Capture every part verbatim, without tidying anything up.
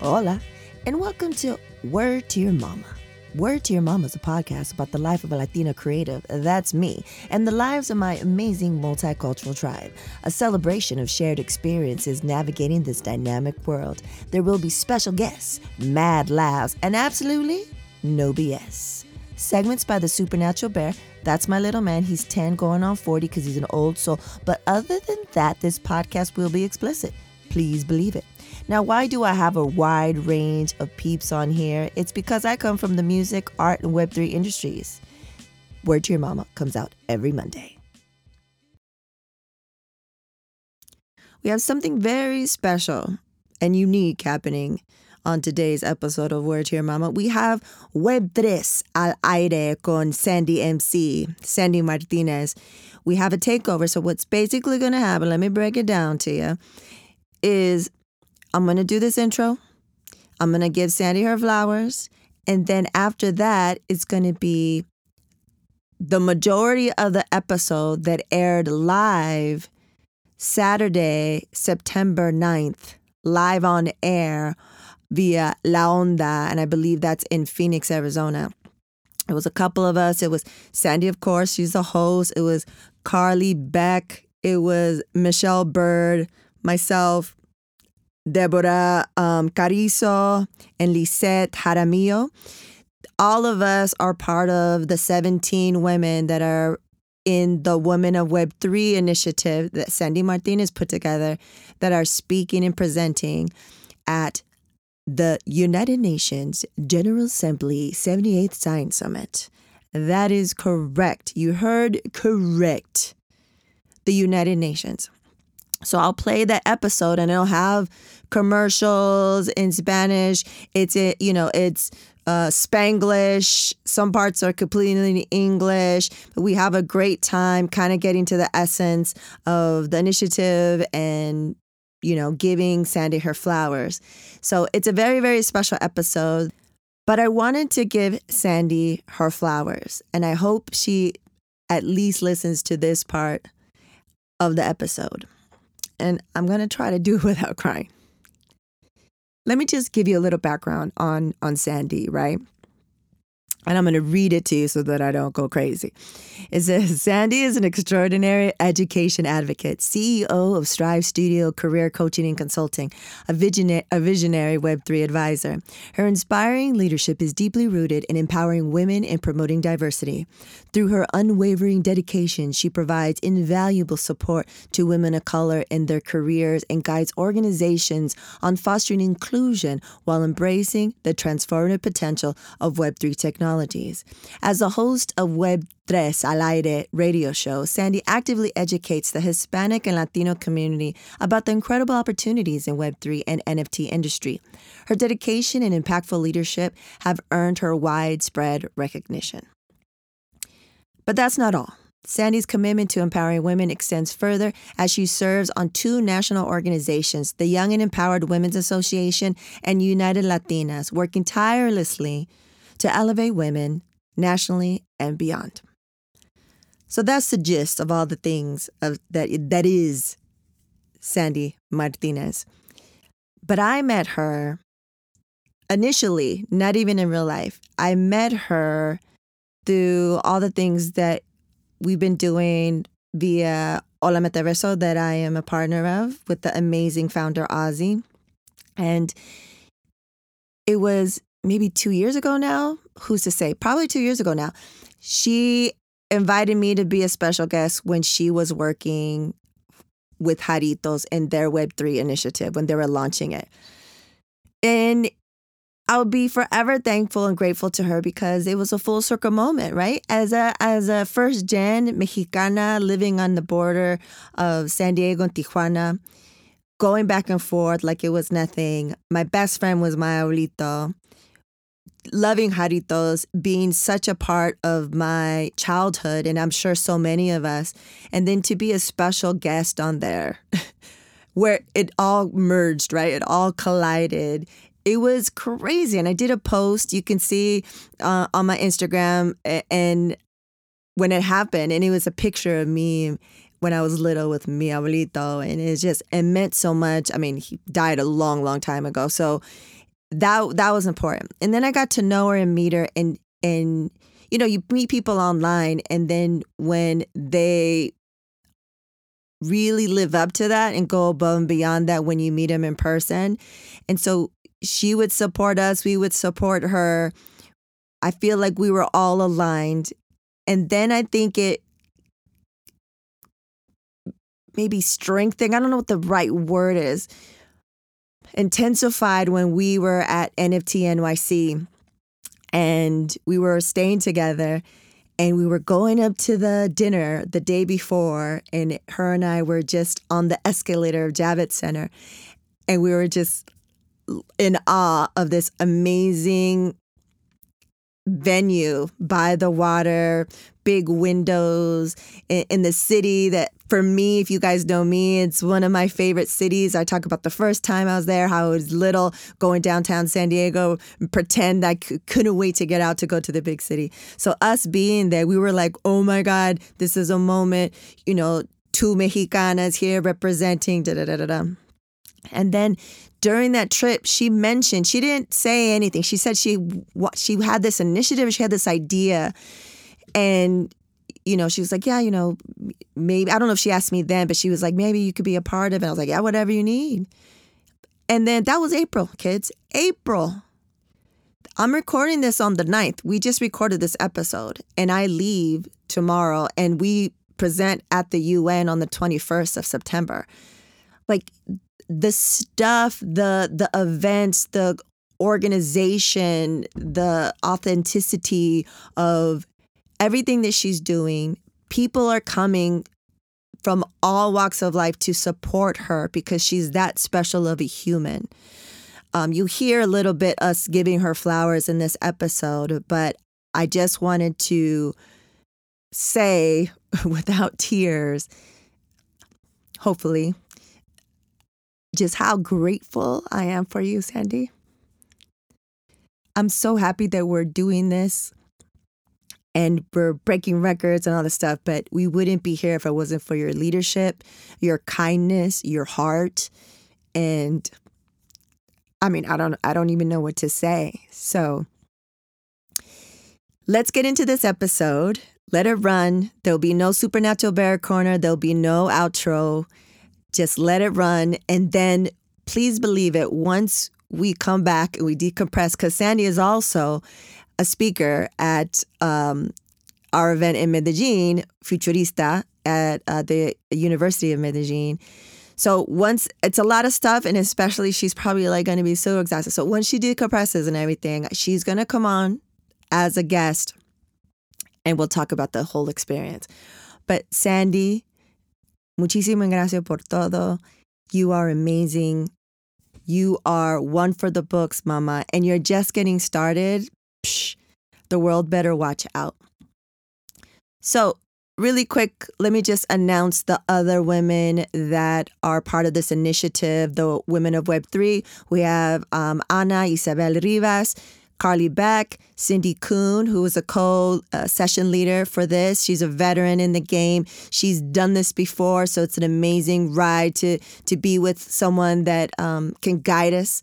Hola, and welcome to Word To Your Mama. Word To Your Mama is a podcast about the life of a Latina creative, that's me, and the lives of my amazing multicultural tribe, a celebration of shared experiences navigating this dynamic world. There will be special guests, mad laughs, and absolutely no B S. Segments by the Supernatural Bear, that's my little man, he's ten going on forty because he's an old soul, but other than that, this podcast will be explicit. Please believe it. Now, why do I have a wide range of peeps on here? It's because I come from the music, art, and web three industries. Word to Your Mama comes out every Monday. We have something very special and unique happening on today's episode of Word to Your Mama. We have web three al aire con Sandy M C, Sandy Martinez. We have a takeover. So what's basically going to happen, let me break it down to you, is I'm going to do this intro. I'm going to give Sandy her flowers. And then after that, it's going to be the majority of the episode that aired live Saturday, September ninth, live on air via La Onda. And I believe that's in Phoenix, Arizona. It was a couple of us. It was Sandy, of course. She's the host. It was Carley Beck. It was Michelle Bird, myself, Deborah um, Carrizo, and Lizbeth Jaramillo. All of us are part of the seventeen women that are in the Women of web three initiative that Sandy Martinez put together that are speaking and presenting at the United Nations General Assembly seventy-eighth Science Summit. That is correct. You heard correct. The United Nations. So I'll play that episode and it'll have commercials in Spanish. It's, it, you know, it's uh, Spanglish. Some parts are completely English. But we have a great time kind of getting to the essence of the initiative and, you know, giving Sandy her flowers. So it's a very, very special episode. But I wanted to give Sandy her flowers. And I hope she at least listens to this part of the episode. And I'm going to try to do it without crying. Let me just give you a little background on, on Sandy, right? And I'm going to read it to you so that I don't go crazy. It says, Sandy is an extraordinary education advocate, C E O of Strive Studio, career coaching and consulting, a visionary, a visionary web three advisor. Her inspiring leadership is deeply rooted in empowering women and promoting diversity. Through her unwavering dedication, she provides invaluable support to women of color in their careers and guides organizations on fostering inclusion while embracing the transformative potential of web three technology. As the host of web three Al Aire radio show, Sandy actively educates the Hispanic and Latino community about the incredible opportunities in web three and N F T industry. Her dedication and impactful leadership have earned her widespread recognition. But that's not all. Sandy's commitment to empowering women extends further as she serves on two national organizations, the Young and Empowered Women's Association and United Latinas, working tirelessly to elevate women nationally and beyond. So that's the gist of all the things of that that is Sandy Martinez. But I met her initially, not even in real life. I met her through all the things that we've been doing via Hola Metaverso that I am a partner of with the amazing founder Ozzy. And it was maybe two years ago now, who's to say, probably two years ago now, she invited me to be a special guest when she was working with Jarritos in their web three initiative when they were launching it. And I'll be forever thankful and grateful to her because it was a full circle moment, right? As a as a first-gen Mexicana living on the border of San Diego and Tijuana, going back and forth like it was nothing. My best friend was my abuelito. Loving Jarritos, being such a part of my childhood, and I'm sure so many of us, and then to be a special guest on there where it all merged, right? It all collided. It was crazy. And I did a post you can see uh, on my Instagram and when it happened, and it was a picture of me when I was little with mi abuelito, and it just, it meant so much. I mean, he died a long, long time ago. So that that was important. And then I got to know her and meet her, and and you know, you meet people online, and then when they really live up to that and go above and beyond that when you meet them in person. And so she would support us, we would support her. I feel like we were all aligned. And then I think it maybe strengthened, I don't know what the right word is, intensified when we were at N F T N Y C and we were staying together and we were going up to the dinner the day before, and her and I were just on the escalator of Javits Center, and we were just in awe of this amazing venue by the water, big windows in, in the city that, for me, if you guys know me, it's one of my favorite cities. I talk about the first time I was there, how I was little, going downtown San Diego, pretend I c- couldn't wait to get out to go to the big city. So us being there, we were like, oh my God, this is a moment, you know, two Mexicanas here representing da-da-da-da-da. And then during that trip, she mentioned, she didn't say anything. She said she she had this initiative, she had this idea. And, you know, she was like, yeah, you know, maybe, I don't know if she asked me then, but she was like, maybe you could be a part of it. I was like, yeah, whatever you need. And then that was April, kids. April. I'm recording this on the ninth. We just recorded this episode. And I leave tomorrow. And we present at the U N on the twenty-first of September. Like, the stuff, the the events, the organization, the authenticity of everything that she's doing, people are coming from all walks of life to support her because she's that special of a human. Um, you hear a little bit us giving her flowers in this episode, but I just wanted to say without tears, hopefully, just how grateful I am for you, Sandy. I'm so happy that we're doing this and we're breaking records and all this stuff, but we wouldn't be here if it wasn't for your leadership, your kindness, your heart. And I mean, I don't I don't even know what to say. So let's get into this episode. Let it run. There'll be no Supernatural Bear Corner. There'll be no outro. Just let it run. And then please believe it, once we come back and we decompress, because Sandy is also a speaker at um, our event in Medellin, Futurista, at uh, the University of Medellin. So once, it's a lot of stuff, and especially she's probably like going to be so exhausted. So once she decompresses and everything, she's going to come on as a guest and we'll talk about the whole experience. But Sandy, muchísimas gracias por todo. You are amazing. You are one for the books, mama. And you're just getting started. Psh, the world better watch out. So really quick, let me just announce the other women that are part of this initiative, the Women of Web three. We have um, Ana Isabel Rivas, Carley Beck, Cindy Kuhn, who is a co-session leader for this. She's a veteran in the game. She's done this before, so it's an amazing ride to to be with someone that um, can guide us.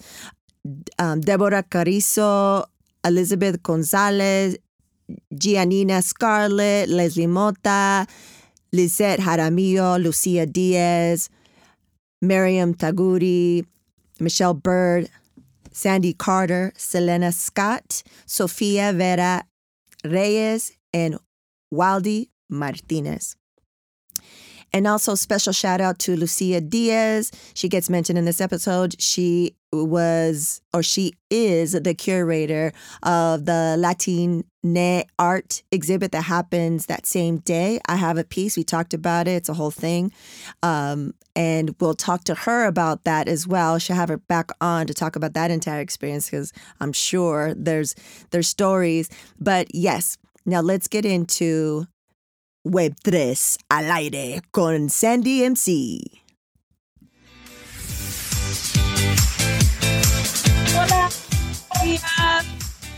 Um, Deborah Carrizo, Elizabeth Gonzalez, Gianina Scarlett, Leslie Mota, Lizbeth Jaramillo, Lucia Diaz, Miriam Taguri, Michelle Bird, Sandy Carter, Selena Scott, Sofia Vera Reyes, and Waldy Martinez. And also special shout out to Lucia Diaz. She gets mentioned in this episode. She was, or she is, the curator of the Latine art exhibit that happens that same day. I have a piece. We talked about it. It's a whole thing. Um, and we'll talk to her about that as well. She'll have her back on to talk about that entire experience because I'm sure there's there's stories. But yes, now let's get into Web three al aire con Sandy M C. Hola,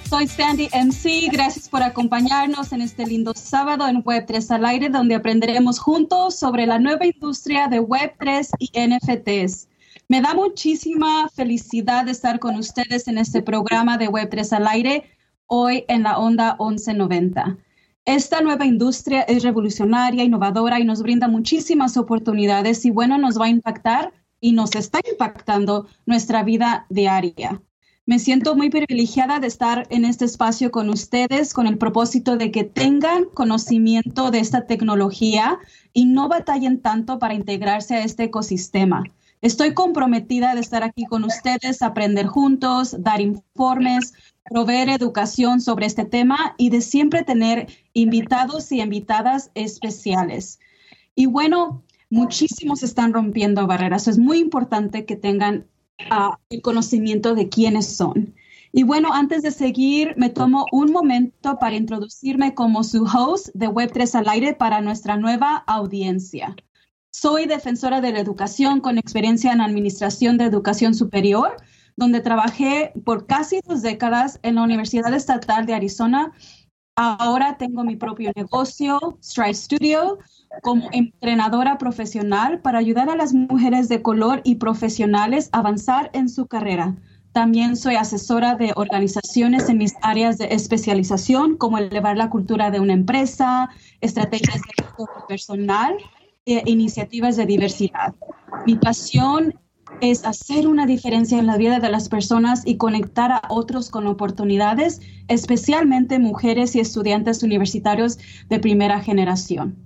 soy Sandy M C. Gracias por acompañarnos en este lindo sábado en Web three al aire, donde aprenderemos juntos sobre la nueva industria de Web three y N F Ts. Me da muchísima felicidad de estar con ustedes en este programa de web tres al aire, hoy en la Onda once noventa. Esta nueva industria es revolucionaria, innovadora y nos brinda muchísimas oportunidades y bueno, nos va a impactar y nos está impactando nuestra vida diaria. Me siento muy privilegiada de estar en este espacio con ustedes con el propósito de que tengan conocimiento de esta tecnología y no batallen tanto para integrarse a este ecosistema. Estoy comprometida de estar aquí con ustedes, aprender juntos, dar informes, proveer educación sobre este tema y de siempre tener invitados y invitadas especiales. Y bueno, muchísimos están rompiendo barreras. Es muy importante que tengan Uh, el conocimiento de quiénes son. Y bueno, antes de seguir, me tomo un momento para introducirme como su host de web tres al aire para nuestra nueva audiencia. Soy defensora de la educación con experiencia en administración de educación superior, donde trabajé por casi dos décadas en la Universidad Estatal de Arizona. Ahora tengo mi propio negocio, Strive Studio, como entrenadora profesional para ayudar a las mujeres de color y profesionales a avanzar en su carrera. También soy asesora de organizaciones en mis áreas de especialización, como elevar la cultura de una empresa, estrategias de desarrollo personal e iniciativas de diversidad. Mi pasión es hacer una diferencia en la vida de las personas y conectar a otros con oportunidades, especialmente mujeres y estudiantes universitarios de primera generación.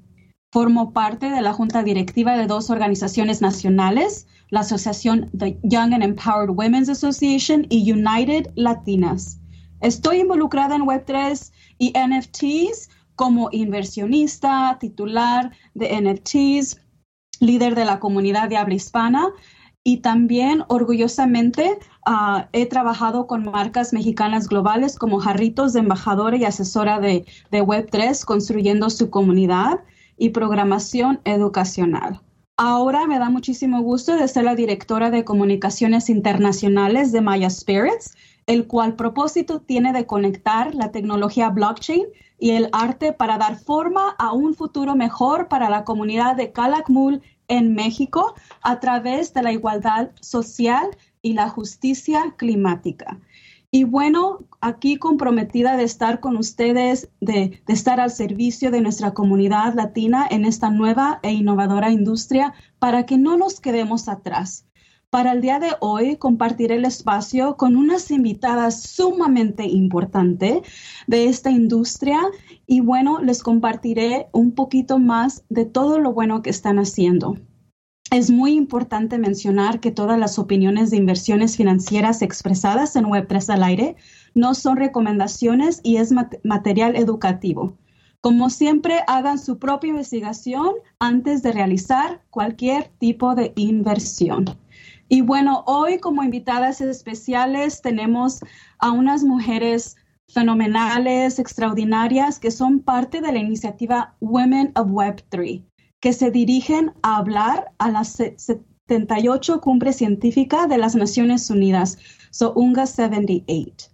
Formo parte de la junta directiva de dos organizaciones nacionales, la asociación The Young and Empowered Women's Association y United Latinas. Estoy involucrada en web tres y N F Ts como inversionista, titular de N F Ts, líder de la comunidad de habla hispana y también orgullosamente uh, he trabajado con marcas mexicanas globales como Jarritos, de embajadora y asesora de, de web tres, construyendo su comunidad y programación educacional. Ahora me da muchísimo gusto de ser la directora de comunicaciones internacionales de Maya Spirits, el cual propósito tiene de conectar la tecnología blockchain y el arte para dar forma a un futuro mejor para la comunidad de Calakmul en México a través de la igualdad social y la justicia climática. Y bueno, aquí comprometida de estar con ustedes, de, de estar al servicio de nuestra comunidad latina en esta nueva e innovadora industria para que no nos quedemos atrás. Para el día de hoy compartiré el espacio con unas invitadas sumamente importantes de esta industria y bueno, les compartiré un poquito más de todo lo bueno que están haciendo. Es muy importante mencionar que todas las opiniones de inversiones financieras expresadas en web tres al aire no son recomendaciones y es mat- material educativo. Como siempre, hagan su propia investigación antes de realizar cualquier tipo de inversión. Y bueno, hoy como invitadas especiales tenemos a unas mujeres fenomenales, extraordinarias, que son parte de la iniciativa Women of web tres. Que se dirigen a hablar a la setenta y ocho Cumbre Científica de las Naciones Unidas, so U N G A setenta y ocho.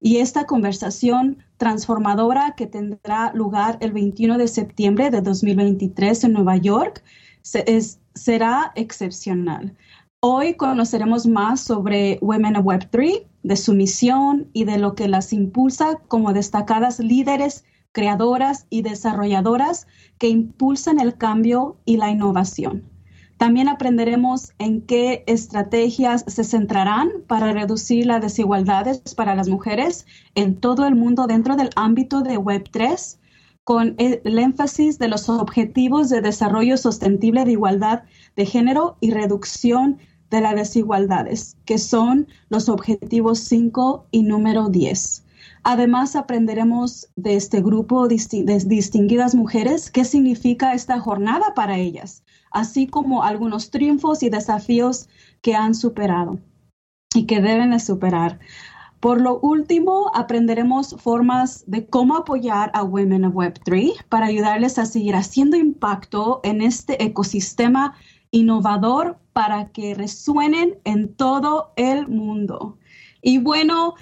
Y esta conversación transformadora que tendrá lugar el veintiuno de septiembre de dos mil veintitrés en Nueva York se, es, será excepcional. Hoy conoceremos más sobre Women of web tres, de su misión y de lo que las impulsa como destacadas líderes, creadoras y desarrolladoras que impulsan el cambio y la innovación. También aprenderemos en qué estrategias se centrarán para reducir las desigualdades para las mujeres en todo el mundo dentro del ámbito de web tres, con el énfasis de los objetivos de desarrollo sostenible de igualdad de género y reducción de las desigualdades, que son los objetivos cinco y número diez. Además, aprenderemos de este grupo de distinguidas mujeres qué significa esta jornada para ellas, así como algunos triunfos y desafíos que han superado y que deben de superar. Por lo último, aprenderemos formas de cómo apoyar a Women of web tres para ayudarles a seguir haciendo impacto en este ecosistema innovador para que resuenen en todo el mundo. Y bueno,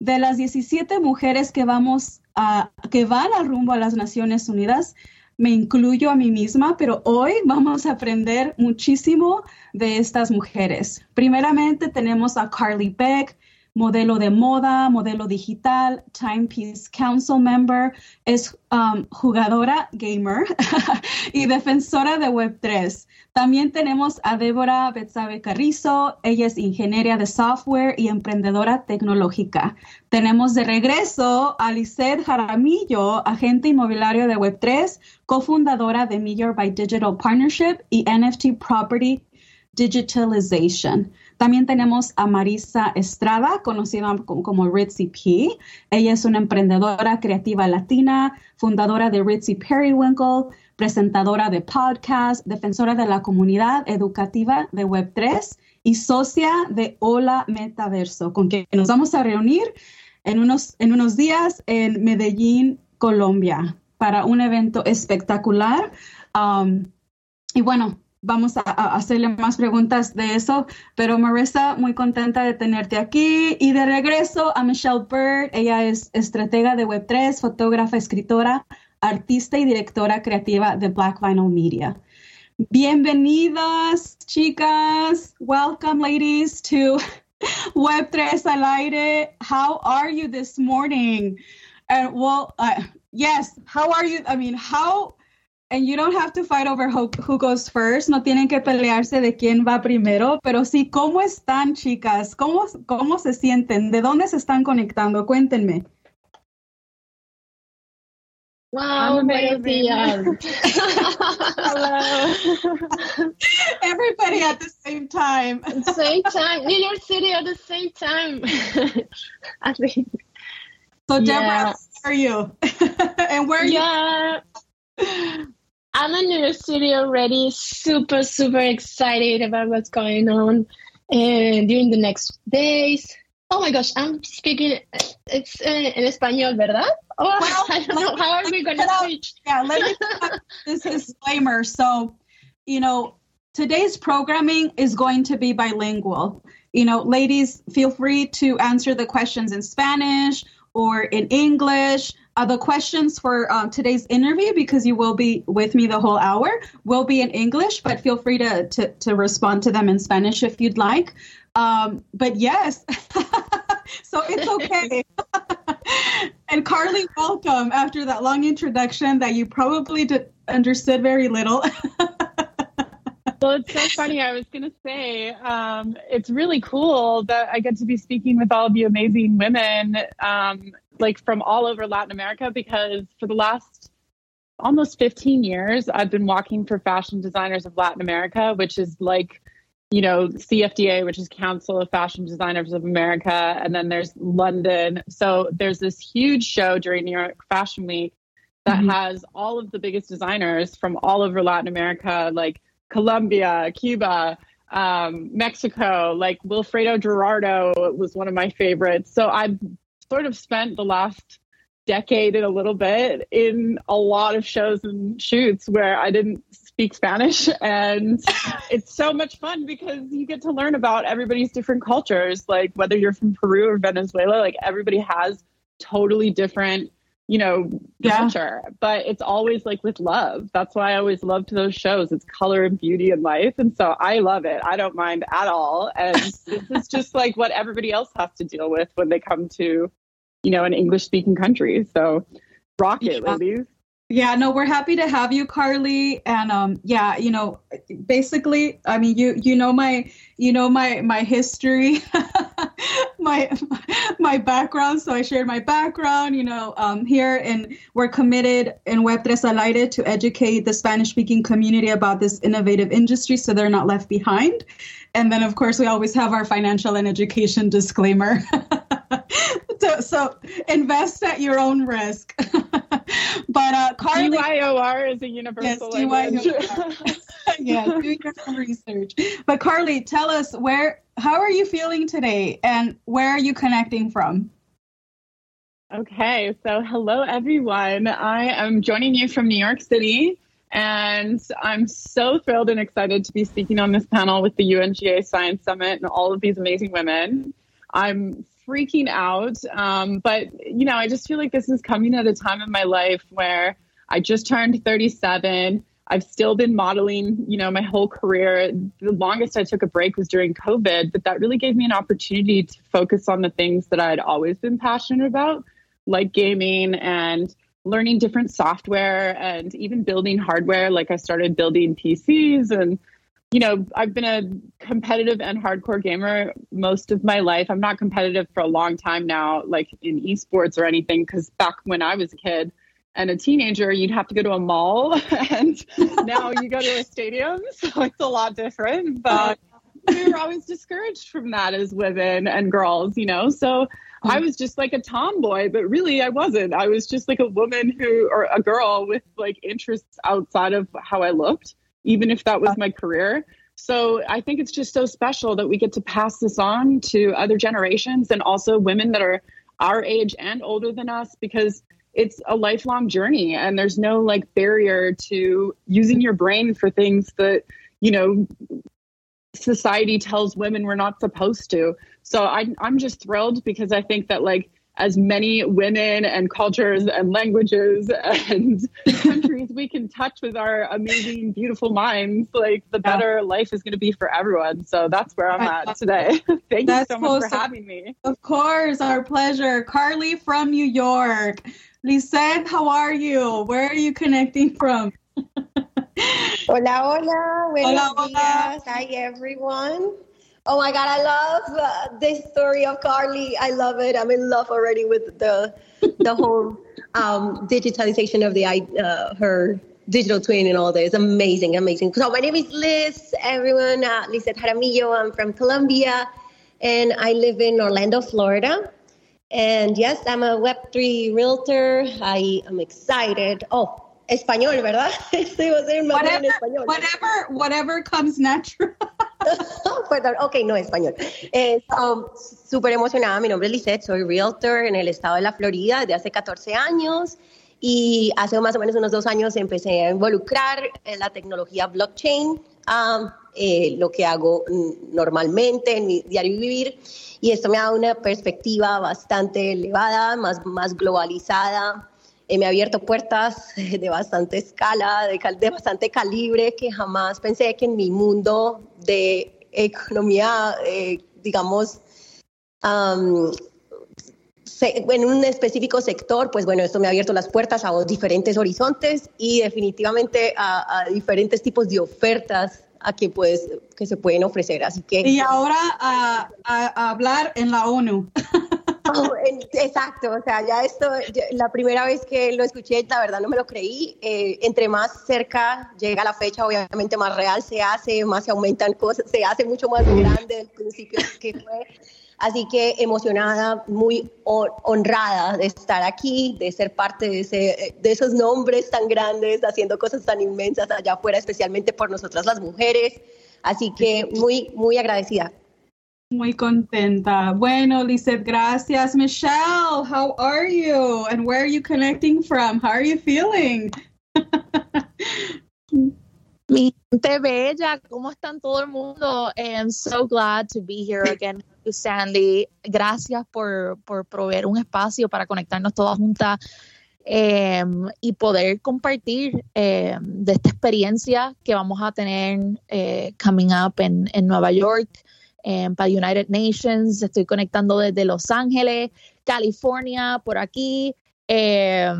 de las diecisiete mujeres que, vamos a, que van al rumbo a las Naciones Unidas, me incluyo a mí misma, pero hoy vamos a aprender muchísimo de estas mujeres. Primeramente tenemos a Carley Beck, modelo de moda, modelo digital, Timepiece Council member, es um, jugadora gamer y defensora de web tres. También tenemos a Deborah Betsabe Carrizo, ella es ingeniera de software y emprendedora tecnológica. Tenemos de regreso a Lizbeth Jaramillo, agente inmobiliario de web tres, cofundadora de Millor by Digital Partnership y N F T Property Digitalization. También tenemos a Marisa Estrada, conocida como Ritzy P. Ella es una emprendedora creativa latina, fundadora de Ritzy Periwinkle, presentadora de podcast, defensora de la comunidad educativa de web tres y socia de Hola Metaverso, con quien nos vamos a reunir en unos, en unos días en Medellín, Colombia, para un evento espectacular. Um, y bueno, vamos a, a hacerle más preguntas de eso, pero Marisa, muy contenta de tenerte aquí. Y de regreso a Michelle Bird, ella es estratega de web tres, fotógrafa, escritora, artista y directora creativa de Black Vinyl Media. Bienvenidas, chicas. Welcome, ladies, to web tres al aire. How are you this morning? And uh, well, uh, yes, how are you? I mean, how... And you don't have to fight over who, who goes first. No tienen que pelearse de quién va primero. Pero sí, ¿cómo están, chicas? ¿Cómo, cómo se sienten? ¿De dónde se están conectando? Cuéntenme. Wow, buenos días. Hello. Everybody at the same time. Same time. New York City at the same time. I think. So, Deborah, yeah. How are you? And where are yeah. you? I'm in New York City already, super, super excited about what's going on and during the next days. Oh my gosh, I'm speaking, it's uh, in Spanish, ¿verdad? Oh, well, I don't know, how are we going to switch? Yeah, let me put this disclaimer. So, you know, today's programming is going to be bilingual. You know, ladies, feel free to answer the questions in Spanish or in English. Uh, the questions for um, today's interview, because you will be with me the whole hour, will be in English, but feel free to to, to respond to them in Spanish if you'd like. Um, but yes, so it's okay. And Carley, welcome after that long introduction that you probably did, understood very little. Well, it's so funny. I was going to say, um, it's really cool that I get to be speaking with all of you amazing women, um, like from all over Latin America, because for the last almost fifteen years, I've been walking for Fashion Designers of Latin America, which is like, you know, C F D A, which is Council of Fashion Designers of America. And then there's London. So there's this huge show during New York Fashion Week that mm-hmm. has all of the biggest designers from all over Latin America, like Colombia, Cuba, um, Mexico, like Wilfredo Gerardo was one of my favorites. So I've sort of spent the last decade and a little bit in a lot of shows and shoots where I didn't speak Spanish. And it's so much fun because you get to learn about everybody's different cultures, like whether you're from Peru or Venezuela, like everybody has totally different, you know, culture, yeah. But it's always like with love. That's why I always loved those shows. It's color and beauty and life. And so I love it. I don't mind at all. And this is just like what everybody else has to deal with when they come to, you know, an English speaking country. So rock it, yeah. Ladies. Yeah, no, we're happy to have you, Carley. And um, yeah, you know, basically, I mean, you you know my you know my my history, my my background. So I shared my background. You know, um, here and we're committed in web tres al aire to educate the Spanish-speaking community about this innovative industry, so they're not left behind. And then, of course, we always have our financial and education disclaimer. So, so invest at your own risk. But uh, Carley, D Y O R is a universal yes, language. Yeah, do your own research. But Carley, tell us where. How are you feeling today, and where are you connecting from? Okay, so hello everyone. I am joining you from New York City, and I'm so thrilled and excited to be speaking on this panel with the U N G A Science Summit and all of these amazing women. I'm freaking out. Um, but, you know, I just feel like this is coming at a time in my life where I just turned thirty-seven. I've still been modeling, you know, my whole career. The longest I took a break was during COVID, but that really gave me an opportunity to focus on the things that I had always been passionate about, like gaming and learning different software and even building hardware. Like I started building P Cs and, you know, I've been a competitive and hardcore gamer most of my life. I'm not competitive for a long time now, like in esports or anything, because back when I was a kid, and a teenager, you'd have to go to a mall, and now you go to a stadium, so it's a lot different. But we were always discouraged from that as women and girls, you know? So I was just like a tomboy, but really I wasn't. I was just like a woman who, or a girl with like interests outside of how I looked, even if that was my career. So I think it's just so special that we get to pass this on to other generations and also women that are our age and older than us, because it's a lifelong journey and there's no like barrier to using your brain for things that, you know, society tells women we're not supposed to. So I, I'm just thrilled because I think that like as many women and cultures and languages and countries we can touch with our amazing, beautiful minds, like the better yeah. life is going to be for everyone. So that's where I'm at today. Thank that's you so much for so, having me. Of course. Our pleasure. Carley from New York. Lizbeth, how are you? Where are you connecting from? Hola, hola. Buenos hola, hola. Hi, everyone. Oh, my God. I love uh, this story of Carley. I love it. I'm in love already with the the whole um, digitalization of the uh, her digital twin and all this. Amazing, amazing. So my name is Liz, everyone. Uh, Lizbeth Jaramillo. I'm from Colombia, and I live in Orlando, Florida. And yes, I'm a web three realtor. I am excited. Oh, español, ¿verdad? whatever, whatever, whatever comes natural. Perdón, okay, no español. Eh, um, Súper emocionada. Mi nombre es Lizbeth. Soy realtor en el estado de la Florida desde hace catorce años. Y hace más o menos unos dos años empecé a involucrar en la tecnología blockchain, um, eh, lo que hago normalmente en mi diario vivir. Y esto me ha dado una perspectiva bastante elevada, más, más globalizada. Eh, me ha abierto puertas de bastante escala, de, cal, de bastante calibre, que jamás pensé que en mi mundo de economía, eh, digamos, um, se, en un específico sector, pues bueno, esto me ha abierto las puertas a diferentes horizontes y definitivamente a, a diferentes tipos de ofertas a que, puedes, que se pueden ofrecer. Así que, y ahora a, a, a hablar en la ONU. Oh, en, exacto, o sea, ya esto, ya, la primera vez que lo escuché, la verdad no me lo creí. Eh, entre más cerca llega la fecha, obviamente más real se hace, más se aumentan cosas, se hace mucho más grande del principio que fue. Así que emocionada, muy honrada de estar aquí, de ser parte de, ese, de esos nombres tan grandes, haciendo cosas tan inmensas allá afuera, especialmente por nosotras las mujeres. Así que muy, muy agradecida. Muy contenta. Bueno, Lizbeth, gracias. Michelle, how are you? And where are you connecting from? How are you feeling? Mi gente bella, ¿cómo están todo el mundo? I am so glad to be here again. Sandy, gracias por, por proveer un espacio para conectarnos todas juntas eh, y poder compartir eh, de esta experiencia que vamos a tener eh, coming up en, en Nueva York, eh, para United Nations. Estoy conectando desde Los Ángeles, California, por aquí. Eh,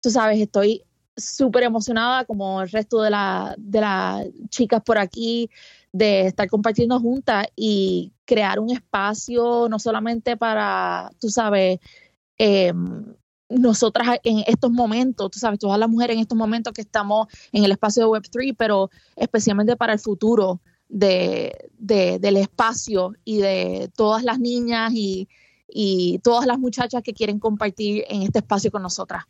tú sabes, estoy súper emocionada como el resto de, la, de las chicas por aquí de estar compartiendo juntas y crear un espacio no solamente para, tú sabes, eh, nosotras en estos momentos, tú sabes, todas las mujeres en estos momentos que estamos en el espacio de web three, pero especialmente para el futuro de, de, del espacio y de todas las niñas y, y todas las muchachas que quieren compartir en este espacio con nosotras.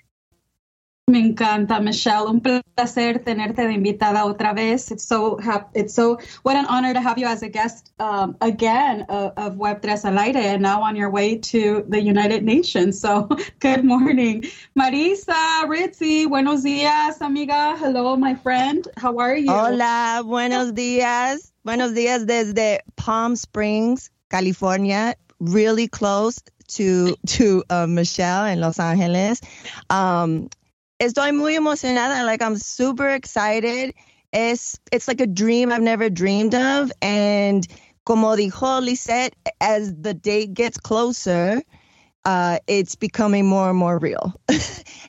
Me encanta, Michelle. Un placer tenerte de invitada otra vez. It's so, it's so, what an honor to have you as a guest um, again of, of web three al Aire, and now on your way to the United Nations. So, good morning. Marisa, Ritzy, buenos dias, amiga. Hello, my friend. How are you? Hola, buenos dias. Buenos dias desde Palm Springs, California, really close to, to uh, Michelle in Los Angeles. Um, Estoy muy emocionada. Like, I'm super excited. It's, it's like a dream I've never dreamed of. And como dijo Lisette, as the date gets closer, uh, it's becoming more and more real.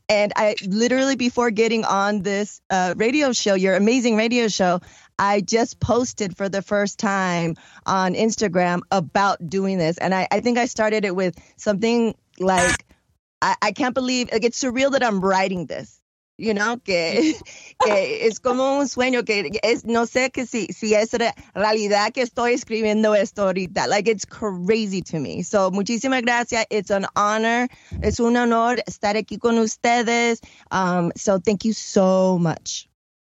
And I literally, before getting on this uh, radio show, your amazing radio show, I just posted for the first time on Instagram about doing this. And I, I think I started it with something like, I, I can't believe, like, it's surreal that I'm writing this, you know, que, que es como un sueño, que es, no sé que si, si es realidad que estoy escribiendo esto ahorita. Like, it's crazy to me. So, muchísimas gracias. It's an honor. Es un honor estar aquí con ustedes. Um, so, thank you so much.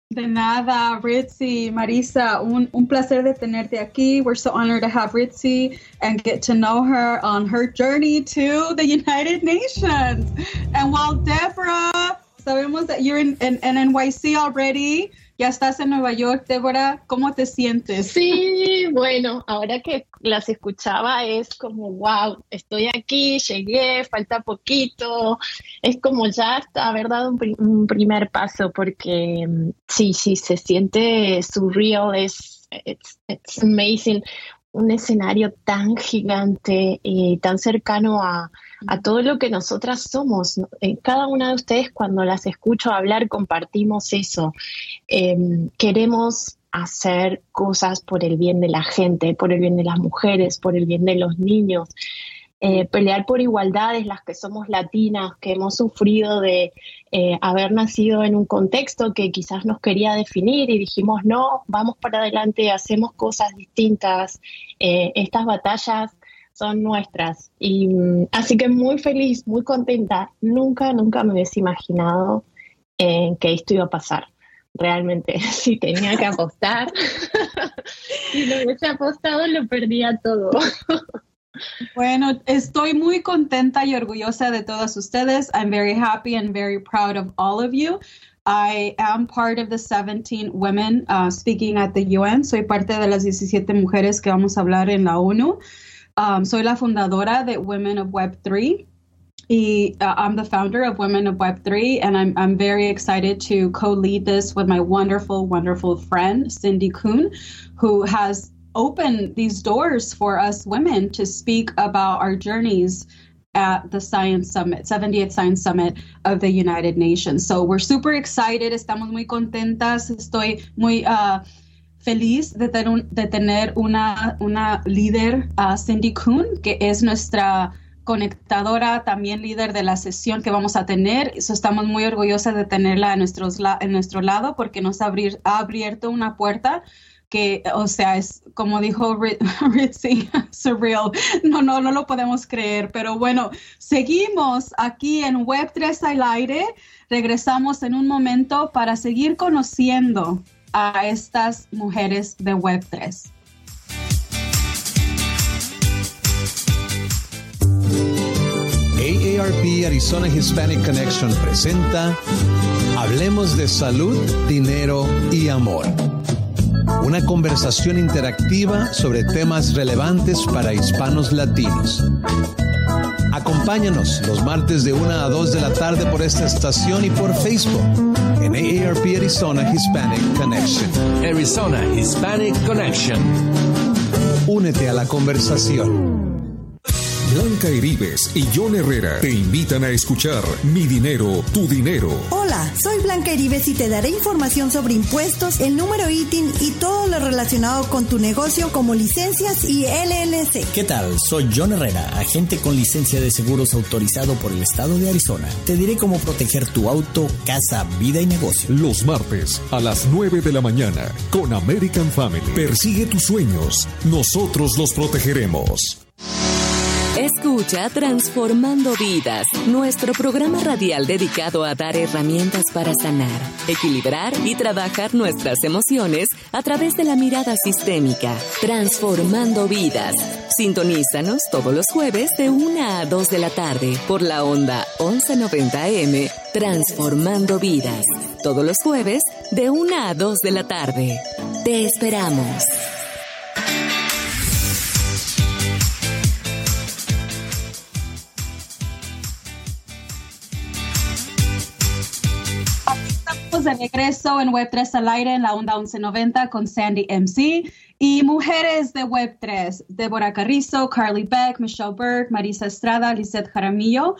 De nada, Ritzy, Marisa, un, un placer de tenerte aquí. We're so honored to have Ritzy and get to know her on her journey to the United Nations. And while Deborah, sabemos that you're in, in, in N Y C already. Ya estás en Nueva York, Deborah. ¿Cómo te sientes? Sí, bueno, ahora que las escuchaba es como, wow, estoy aquí, llegué, falta poquito. Es como ya hasta haber dado un, un primer paso porque sí, sí, se siente surreal, es it's, it's amazing. Un escenario tan gigante y tan cercano a, a todo lo que nosotras somos. Cada una de ustedes, cuando las escucho hablar, compartimos eso. Eh, queremos hacer cosas por el bien de la gente, por el bien de las mujeres, por el bien de los niños. Eh, pelear por igualdades, las que somos latinas, que hemos sufrido de eh, haber nacido en un contexto que quizás nos quería definir y dijimos, no, vamos para adelante, hacemos cosas distintas, eh, estas batallas son nuestras. Y, así que muy feliz, muy contenta, nunca, nunca me hubiese imaginado eh, que esto iba a pasar. Realmente, si tenía que apostar, si lo hubiese apostado, lo perdía todo. Bueno, estoy muy contenta y orgullosa de todas ustedes. I'm very happy and very proud of all of you. I am part of the seventeen women uh, speaking at the U N. Soy parte de las diecisiete mujeres que vamos a hablar en la ONU. Um, soy la fundadora de Women of web three. Y, uh, I'm the founder of Women of web three, and I'm, I'm very excited to co-lead this with my wonderful, wonderful friend, Cindy Kuhn, who has open these doors for us women to speak about our journeys at the Science Summit, seventieth Science Summit of the United Nations. So we're super excited. Estamos muy contentas. Estoy muy uh, feliz de, ter un, de tener una, una líder, uh, Cindy Kuhn, que es nuestra conectadora, también líder de la sesión que vamos a tener. So, estamos muy orgullosas de tenerla en, nuestros la- en nuestro lado porque nos abrir, ha abierto una puerta que, o sea, es como dijo Ritzy, surreal, no, no, no lo podemos creer, pero bueno, seguimos aquí en web three al aire, regresamos en un momento para seguir conociendo a estas mujeres de web three. A A R P Arizona Hispanic Connection presenta Hablemos de Salud, Dinero y Amor. Una conversación interactiva sobre temas relevantes para hispanos latinos. Acompáñanos los martes de una a dos de la tarde por esta estación y por Facebook en A A R P Arizona Hispanic Connection. Arizona Hispanic Connection. Únete a la conversación. Blanca Herives y John Herrera te invitan a escuchar Mi Dinero, Tu Dinero. Hola, soy Blanca Herives y te daré información sobre impuestos, el número I T I N y todo lo relacionado con tu negocio como licencias y L L C. ¿Qué tal? Soy John Herrera, agente con licencia de seguros autorizado por el estado de Arizona. Te diré cómo proteger tu auto, casa, vida y negocio. Los martes a las nueve de la mañana con American Family. Persigue tus sueños, nosotros los protegeremos. Escucha Transformando Vidas, nuestro programa radial dedicado a dar herramientas para sanar, equilibrar y trabajar nuestras emociones a través de la mirada sistémica. Transformando Vidas. Sintonízanos todos los jueves de una a dos de la tarde por La Onda once noventa A M. Transformando Vidas. Todos los jueves de una a dos de la tarde. Te esperamos. de regreso en web tres al aire en la Onda once noventa con Sandy M C y mujeres de web tres, Deborah Carrizo, Carley Beck, Michelle Bird, Marisa Estrada, Lizbeth Jaramillo.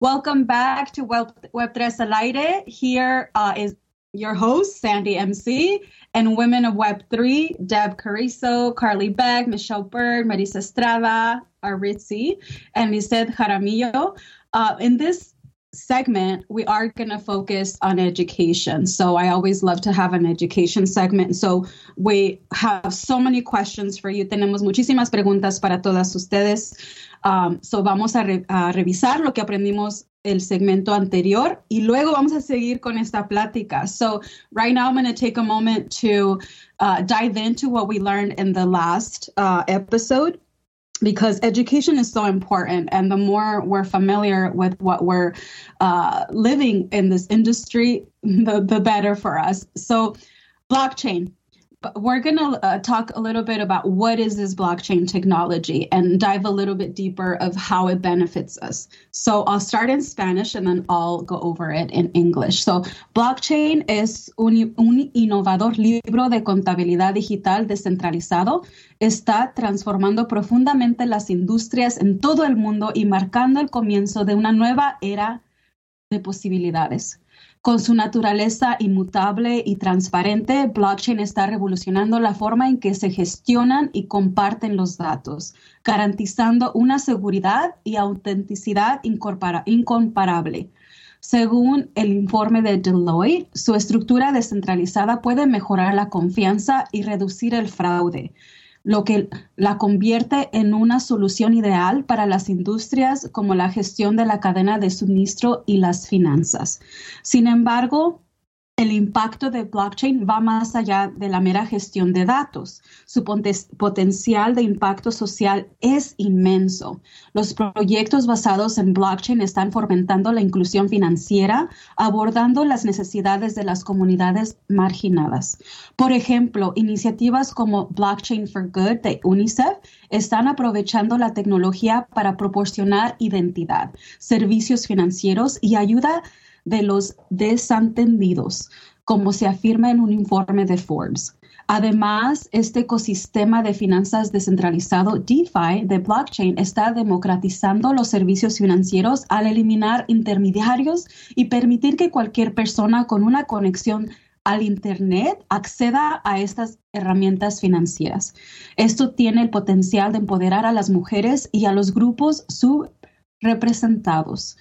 Welcome back to web tres al aire. Here uh, is your host, Sandy M C, and Women of web three, Deb Carrizo, Carley Beck, Michelle Bird, Marisa Estrada, Aritzi, and Lizbeth Jaramillo. Uh, in this segment, we are going to focus on education. So I always love to have an education segment. So we have so many questions for you. Tenemos muchísimas preguntas para todas ustedes. Um, so vamos a, re- a revisar lo que aprendimos el segmento anterior y luego vamos a seguir con esta plática. So right now I'm going to take a moment to uh, dive into what we learned in the last uh, episode. Because education is so important, and the more we're familiar with what we're uh, living in this industry, the, the better for us. So blockchain, we're going to uh, talk a little bit about what is this blockchain technology and dive a little bit deeper of how it benefits us. So I'll start in Spanish and then I'll go over it in English. So blockchain es un, un innovador libro de contabilidad digital descentralizado. Está transformando profundamente las industrias en todo el mundo y marcando el comienzo de una nueva era de posibilidades. Con su naturaleza inmutable y transparente, blockchain está revolucionando la forma en que se gestionan y comparten los datos, garantizando una seguridad y autenticidad incompar- incomparable. Según el informe de Deloitte, su estructura descentralizada puede mejorar la confianza y reducir el fraude, lo que la convierte en una solución ideal para las industrias como la gestión de la cadena de suministro y las finanzas. Sin embargo, el impacto de blockchain va más allá de la mera gestión de datos. Su potencial de impacto social es inmenso. Los proyectos basados en blockchain están fomentando la inclusión financiera, abordando las necesidades de las comunidades marginadas. Por ejemplo, iniciativas como Blockchain for Good de UNICEF están aprovechando la tecnología para proporcionar identidad, servicios financieros y ayuda de los desentendidos, como se afirma en un informe de Forbes. Además, este ecosistema de finanzas descentralizado DeFi de blockchain está democratizando los servicios financieros al eliminar intermediarios y permitir que cualquier persona con una conexión al Internet acceda a estas herramientas financieras. Esto tiene el potencial de empoderar a las mujeres y a los grupos subrepresentados,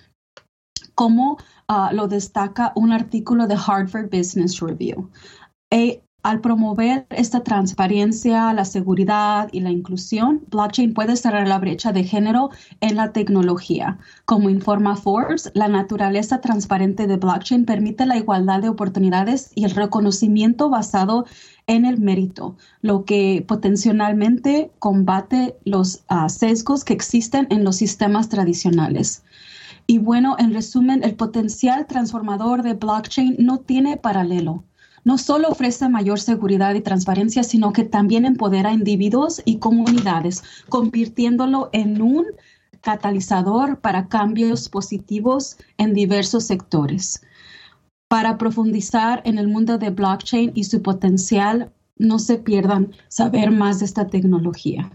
como uh, lo destaca un artículo de Harvard Business Review. E, al promover esta transparencia, la seguridad y la inclusión, blockchain puede cerrar la brecha de género en la tecnología. Como informa Forbes, la naturaleza transparente de blockchain permite la igualdad de oportunidades y el reconocimiento basado en el mérito, lo que potencialmente combate los uh, sesgos que existen en los sistemas tradicionales. Y bueno, en resumen, el potencial transformador de blockchain no tiene paralelo. No solo ofrece mayor seguridad y transparencia, sino que también empodera a individuos y comunidades, convirtiéndolo en un catalizador para cambios positivos en diversos sectores. Para profundizar en el mundo de blockchain y su potencial, no se pierdan saber más de esta tecnología.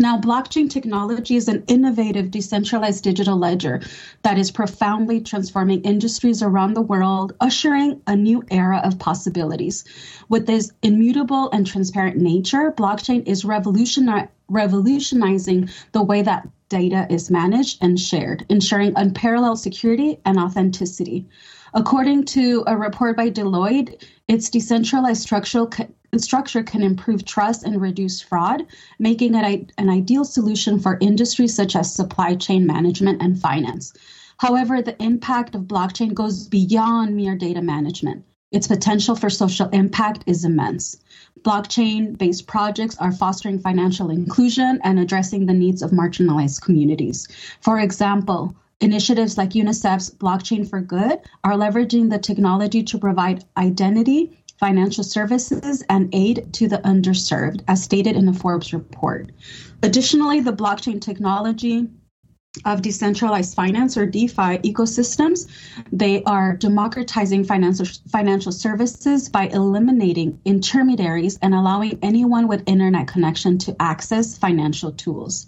Now, blockchain technology is an innovative decentralized digital ledger that is profoundly transforming industries around the world, ushering a new era of possibilities. With this immutable and transparent nature, blockchain is revolutioni- revolutionizing the way that data is managed and shared, ensuring unparalleled security and authenticity. According to a report by Deloitte, its decentralized structural co- structure can improve trust and reduce fraud, making it an ideal solution for industries such as supply chain management and finance. However, the impact of blockchain goes beyond mere data management. Its potential for social impact is immense. Blockchain-based projects are fostering financial inclusion and addressing the needs of marginalized communities. For example, initiatives like UNICEF's Blockchain for Good are leveraging the technology to provide identity, financial services, and aid to the underserved, as stated in the Forbes report. Additionally, the blockchain technology of decentralized finance or DeFi ecosystems. They are democratizing financial financial services by eliminating intermediaries and allowing anyone with internet connection to access financial tools.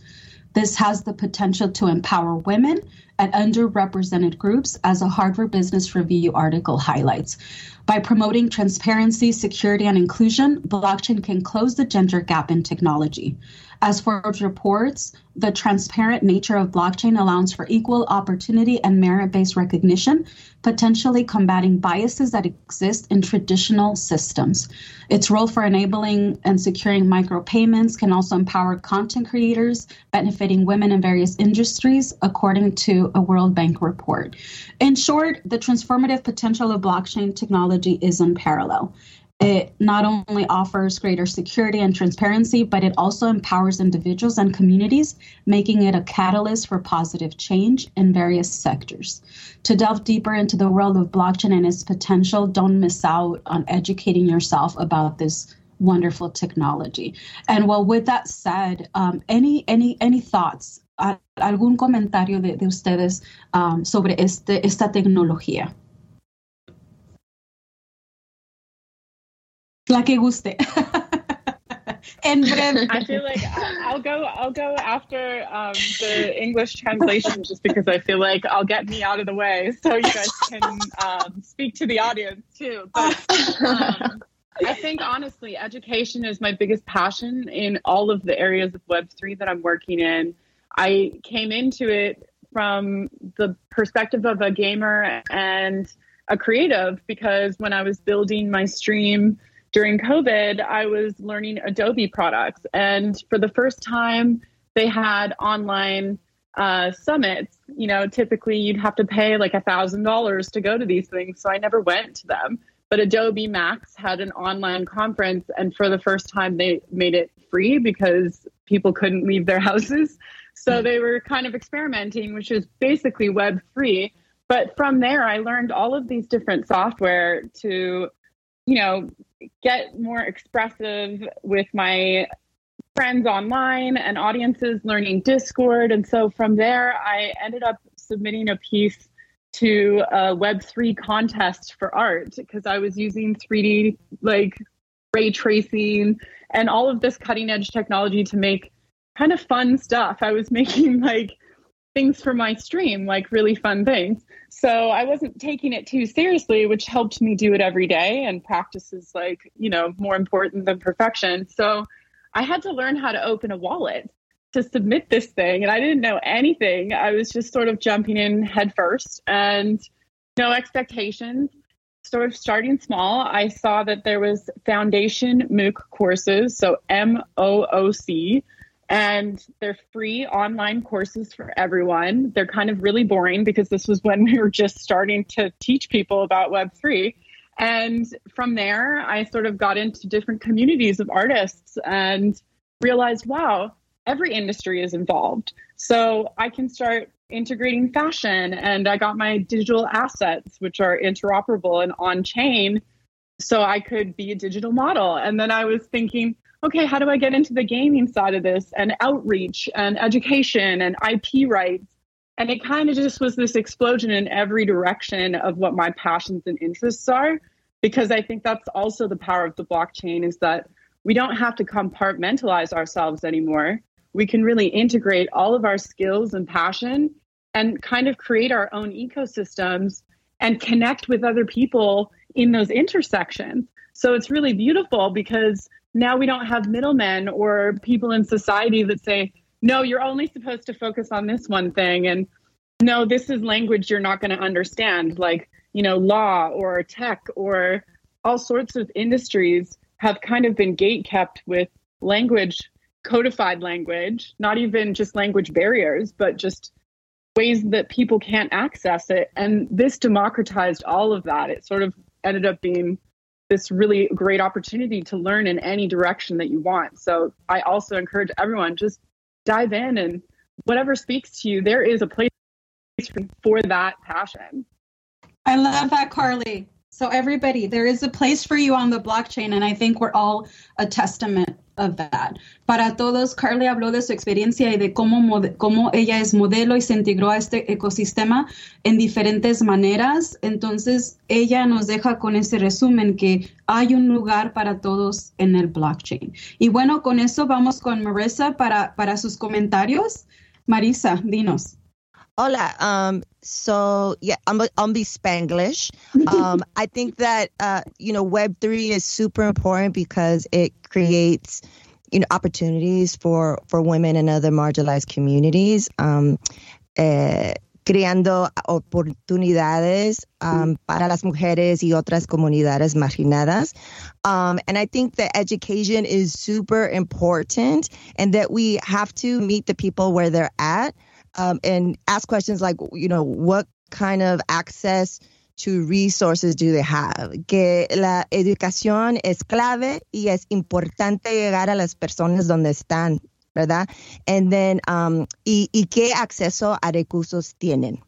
This has the potential to empower women and underrepresented groups, as a Harvard Business Review article highlights. By promoting transparency, security, and inclusion, blockchain can close the gender gap in technology. As Forbes reports, the transparent nature of blockchain allows for equal opportunity and merit-based recognition, potentially combating biases that exist in traditional systems. Its role for enabling and securing micropayments can also empower content creators, benefiting women in various industries, according to a World Bank report. In short, the transformative potential of blockchain technology is unparalleled. It not only offers greater security and transparency, but it also empowers individuals and communities, making it a catalyst for positive change in various sectors. To delve deeper into the world of blockchain and its potential, don't miss out on educating yourself about this wonderful technology. And well, with that said, um, any any any thoughts, uh, algún comentario de, de ustedes um, sobre este esta tecnología? La que guste. And I feel like I'll go. I'll go after um, the English translation, just because I feel like I'll get me out of the way, so you guys can um, speak to the audience too. But um, I think honestly, education is my biggest passion in all of the areas of Web three that I'm working in. I came into it from the perspective of a gamer and a creative, because when I was building my stream during COVID, I was learning Adobe products. And for the first time, they had online uh, summits. You know, typically you'd have to pay like one thousand dollars to go to these things. So I never went to them. But Adobe Max had an online conference. And for the first time, they made it free because people couldn't leave their houses. So they were kind of experimenting, which is basically Web three. But from there, I learned all of these different software to, you know, get more expressive with my friends online and audiences, learning Discord. And so from there, I ended up submitting a piece to a Web three contest for art, because I was using three D, like ray tracing and all of this cutting edge technology to make kind of fun stuff. I was making like things for my stream, like really fun things. So I wasn't taking it too seriously, which helped me do it every day, and practice is like, you know, more important than perfection. So I had to learn how to open a wallet to submit this thing. And I didn't know anything. I was just sort of jumping in head first and no expectations, sort of starting small. I saw that there was Foundation MOOC courses. So M O O C. And they're free online courses for everyone. They're kind of really boring, because this was when we were just starting to teach people about Web three. And from there, I sort of got into different communities of artists and realized, wow, every industry is involved. So I can start integrating fashion. And I got my digital assets, which are interoperable and on-chain, so I could be a digital model. And then I was thinking, okay, how do I get into the gaming side of this, and outreach and education and I P rights? And it kind of just was this explosion in every direction of what my passions and interests are, because I think that's also the power of the blockchain, is that we don't have to compartmentalize ourselves anymore. We can really integrate all of our skills and passion and kind of create our own ecosystems and connect with other people in those intersections. So it's really beautiful, because now we don't have middlemen or people in society that say, no, you're only supposed to focus on this one thing. And no, this is language you're not going to understand, like, you know, law or tech or all sorts of industries have kind of been gatekept with language, codified language, not even just language barriers, but just ways that people can't access it. And this democratized all of that. It sort of ended up being this really great opportunity to learn in any direction that you want. So I also encourage everyone, just dive in, and whatever speaks to you, there is a place for that passion. I love that, Carley. So everybody, there is a place for you on the blockchain. And I think we're all a testament of that. Para todos, Carley habló de su experiencia y de cómo, cómo ella es modelo y se integró a este ecosistema en diferentes maneras. Entonces, ella nos deja con ese resumen que hay un lugar para todos en el blockchain. Y bueno, con eso vamos con Marisa para, para sus comentarios. Marisa, dinos. Hola. Um, so, yeah, I'm a, I'm be Spanglish. Um, I think that, uh, you know, Web three is super important because it creates, you know, opportunities for, for women and other marginalized communities, um, eh, creando oportunidades um, para las mujeres y otras comunidades marginadas. Um, and I think that education is super important and that we have to meet the people where they're at. Um, and ask questions like, you know, what kind of access to resources do they have? Que la educación es clave y es importante llegar a las personas donde están, ¿verdad? And then, um, y, y qué acceso a recursos tienen.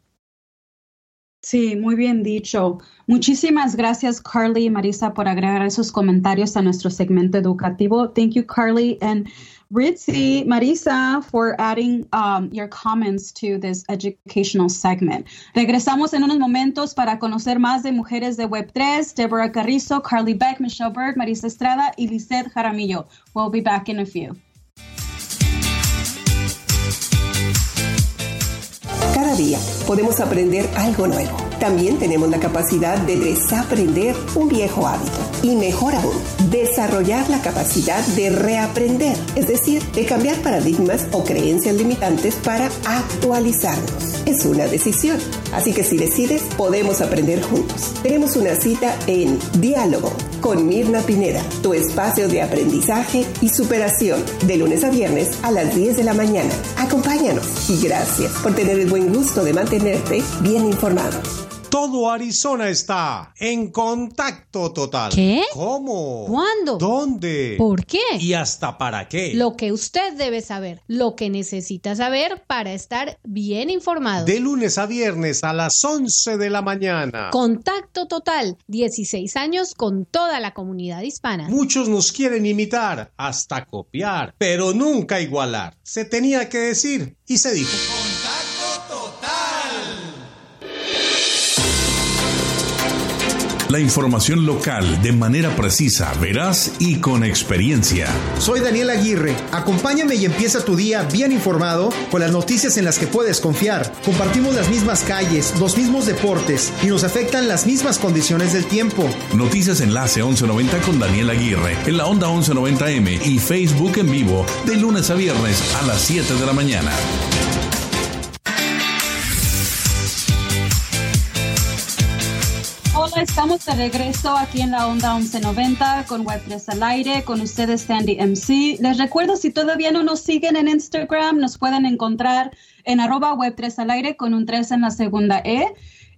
Sí, muy bien dicho. Muchísimas gracias, Carley y Marisa, por agregar esos comentarios a nuestro segmento educativo. Thank you, Carley and Ritzy, Marisa, for adding um, your comments to this educational segment. Regresamos en unos momentos para conocer más de mujeres de Web three, Deborah Carrizo, Carley Beck, Michelle Bird, Marisa Estrada y Lizbeth Jaramillo. We'll be back in a few. Cada día podemos aprender algo nuevo. También tenemos la capacidad de desaprender un viejo hábito. Y mejor aún, desarrollar la capacidad de reaprender, es decir, de cambiar paradigmas o creencias limitantes para actualizarnos. Es una decisión. Así que si decides, podemos aprender juntos. Tenemos una cita en Diálogo con Mirna Pineda, tu espacio de aprendizaje y superación, de lunes a viernes a las diez de la mañana. Acompáñanos y gracias por tener el buen gusto de mantenerte bien informado. Todo Arizona está en contacto total. ¿Qué? ¿Cómo? ¿Cuándo? ¿Dónde? ¿Por qué? ¿Y hasta para qué? Lo que usted debe saber, lo que necesita saber para estar bien informado. De lunes a viernes a las once de la mañana. Contacto total, dieciséis años con toda la comunidad hispana. Muchos nos quieren imitar, hasta copiar, pero nunca igualar. Se tenía que decir y se dijo. La información local de manera precisa, veraz y con experiencia. Soy Daniel Aguirre. Acompáñame y empieza tu día bien informado con las noticias en las que puedes confiar. Compartimos las mismas calles, los mismos deportes y nos afectan las mismas condiciones del tiempo. Noticias Enlace once noventa con Daniel Aguirre en La Onda once noventa eme y Facebook en vivo de lunes a viernes a las siete de la mañana. Hola, estamos de regreso aquí en La Onda once noventa con Web three al aire, con ustedes Sandy M C. Les recuerdo, si todavía no nos siguen en Instagram, nos pueden encontrar en arroba Web three al aire con un tres en la segunda E.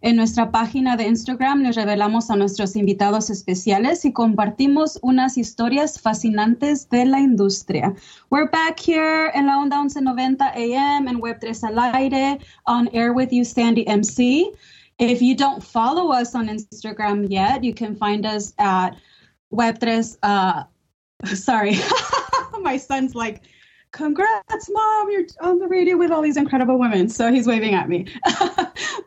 En nuestra página de Instagram les revelamos a nuestros invitados especiales y compartimos unas historias fascinantes de la industria. We're back here in La Onda once noventa a m and Web three al aire, on air with you, Sandy M C. If you don't follow us on Instagram yet, you can find us at Web three. Uh, sorry, my son's like, congrats, Mom, you're on the radio with all these incredible women. So he's waving at me.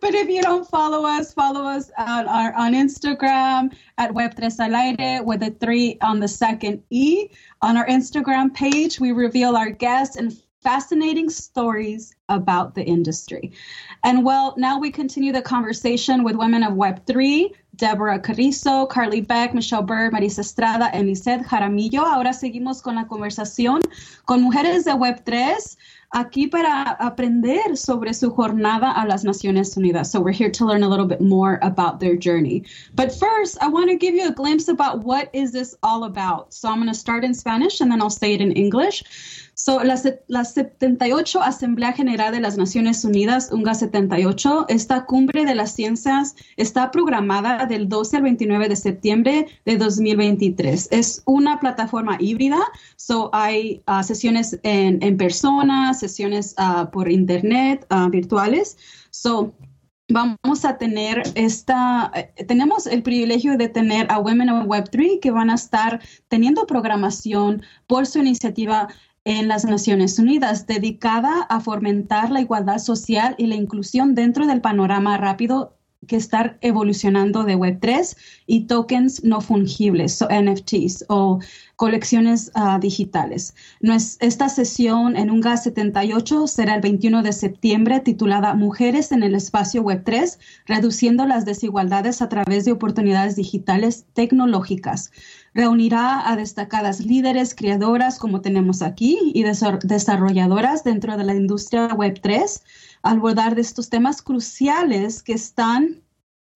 But if you don't follow us, follow us on, our, on Instagram at Web three al aire with a three on the second E. On our Instagram page, we reveal our guests and fascinating stories about the industry. And well, now we continue the conversation with Women of Web three, Deborah Carrizo, Carley Beck, Michelle Bird, Marisa Estrada, and Lizbeth Jaramillo. Ahora seguimos con la conversación con mujeres de Web three, aquí para aprender sobre su jornada a las Naciones Unidas. So we're here to learn a little bit more about their journey. But first, I want to give you a glimpse about what is this all about. So I'm going to start in Spanish and then I'll say it in English. So, la, la setenta y ocho Asamblea General de las Naciones Unidas, UNGA setenta y ocho, esta cumbre de las ciencias está programada del doce al veintinueve de septiembre de dos mil veintitrés. Es una plataforma híbrida, so hay uh, sesiones en, en persona, sesiones uh, por internet, uh, virtuales. So, vamos a tener esta, tenemos el privilegio de tener a Women of web three que van a estar teniendo programación por su iniciativa en las Naciones Unidas, dedicada a fomentar la igualdad social y la inclusión dentro del panorama rápido que está evolucionando de web three y tokens no fungibles, so N F Ts o colecciones uh, digitales. Nues, esta sesión en UNGA setenta y ocho será el veintiuno de septiembre, titulada Mujeres en el espacio web three, reduciendo las desigualdades a través de oportunidades digitales tecnológicas. Reunirá a destacadas líderes, creadoras, como tenemos aquí, y desarrolladoras dentro de la industria web three, al abordar de estos temas cruciales que están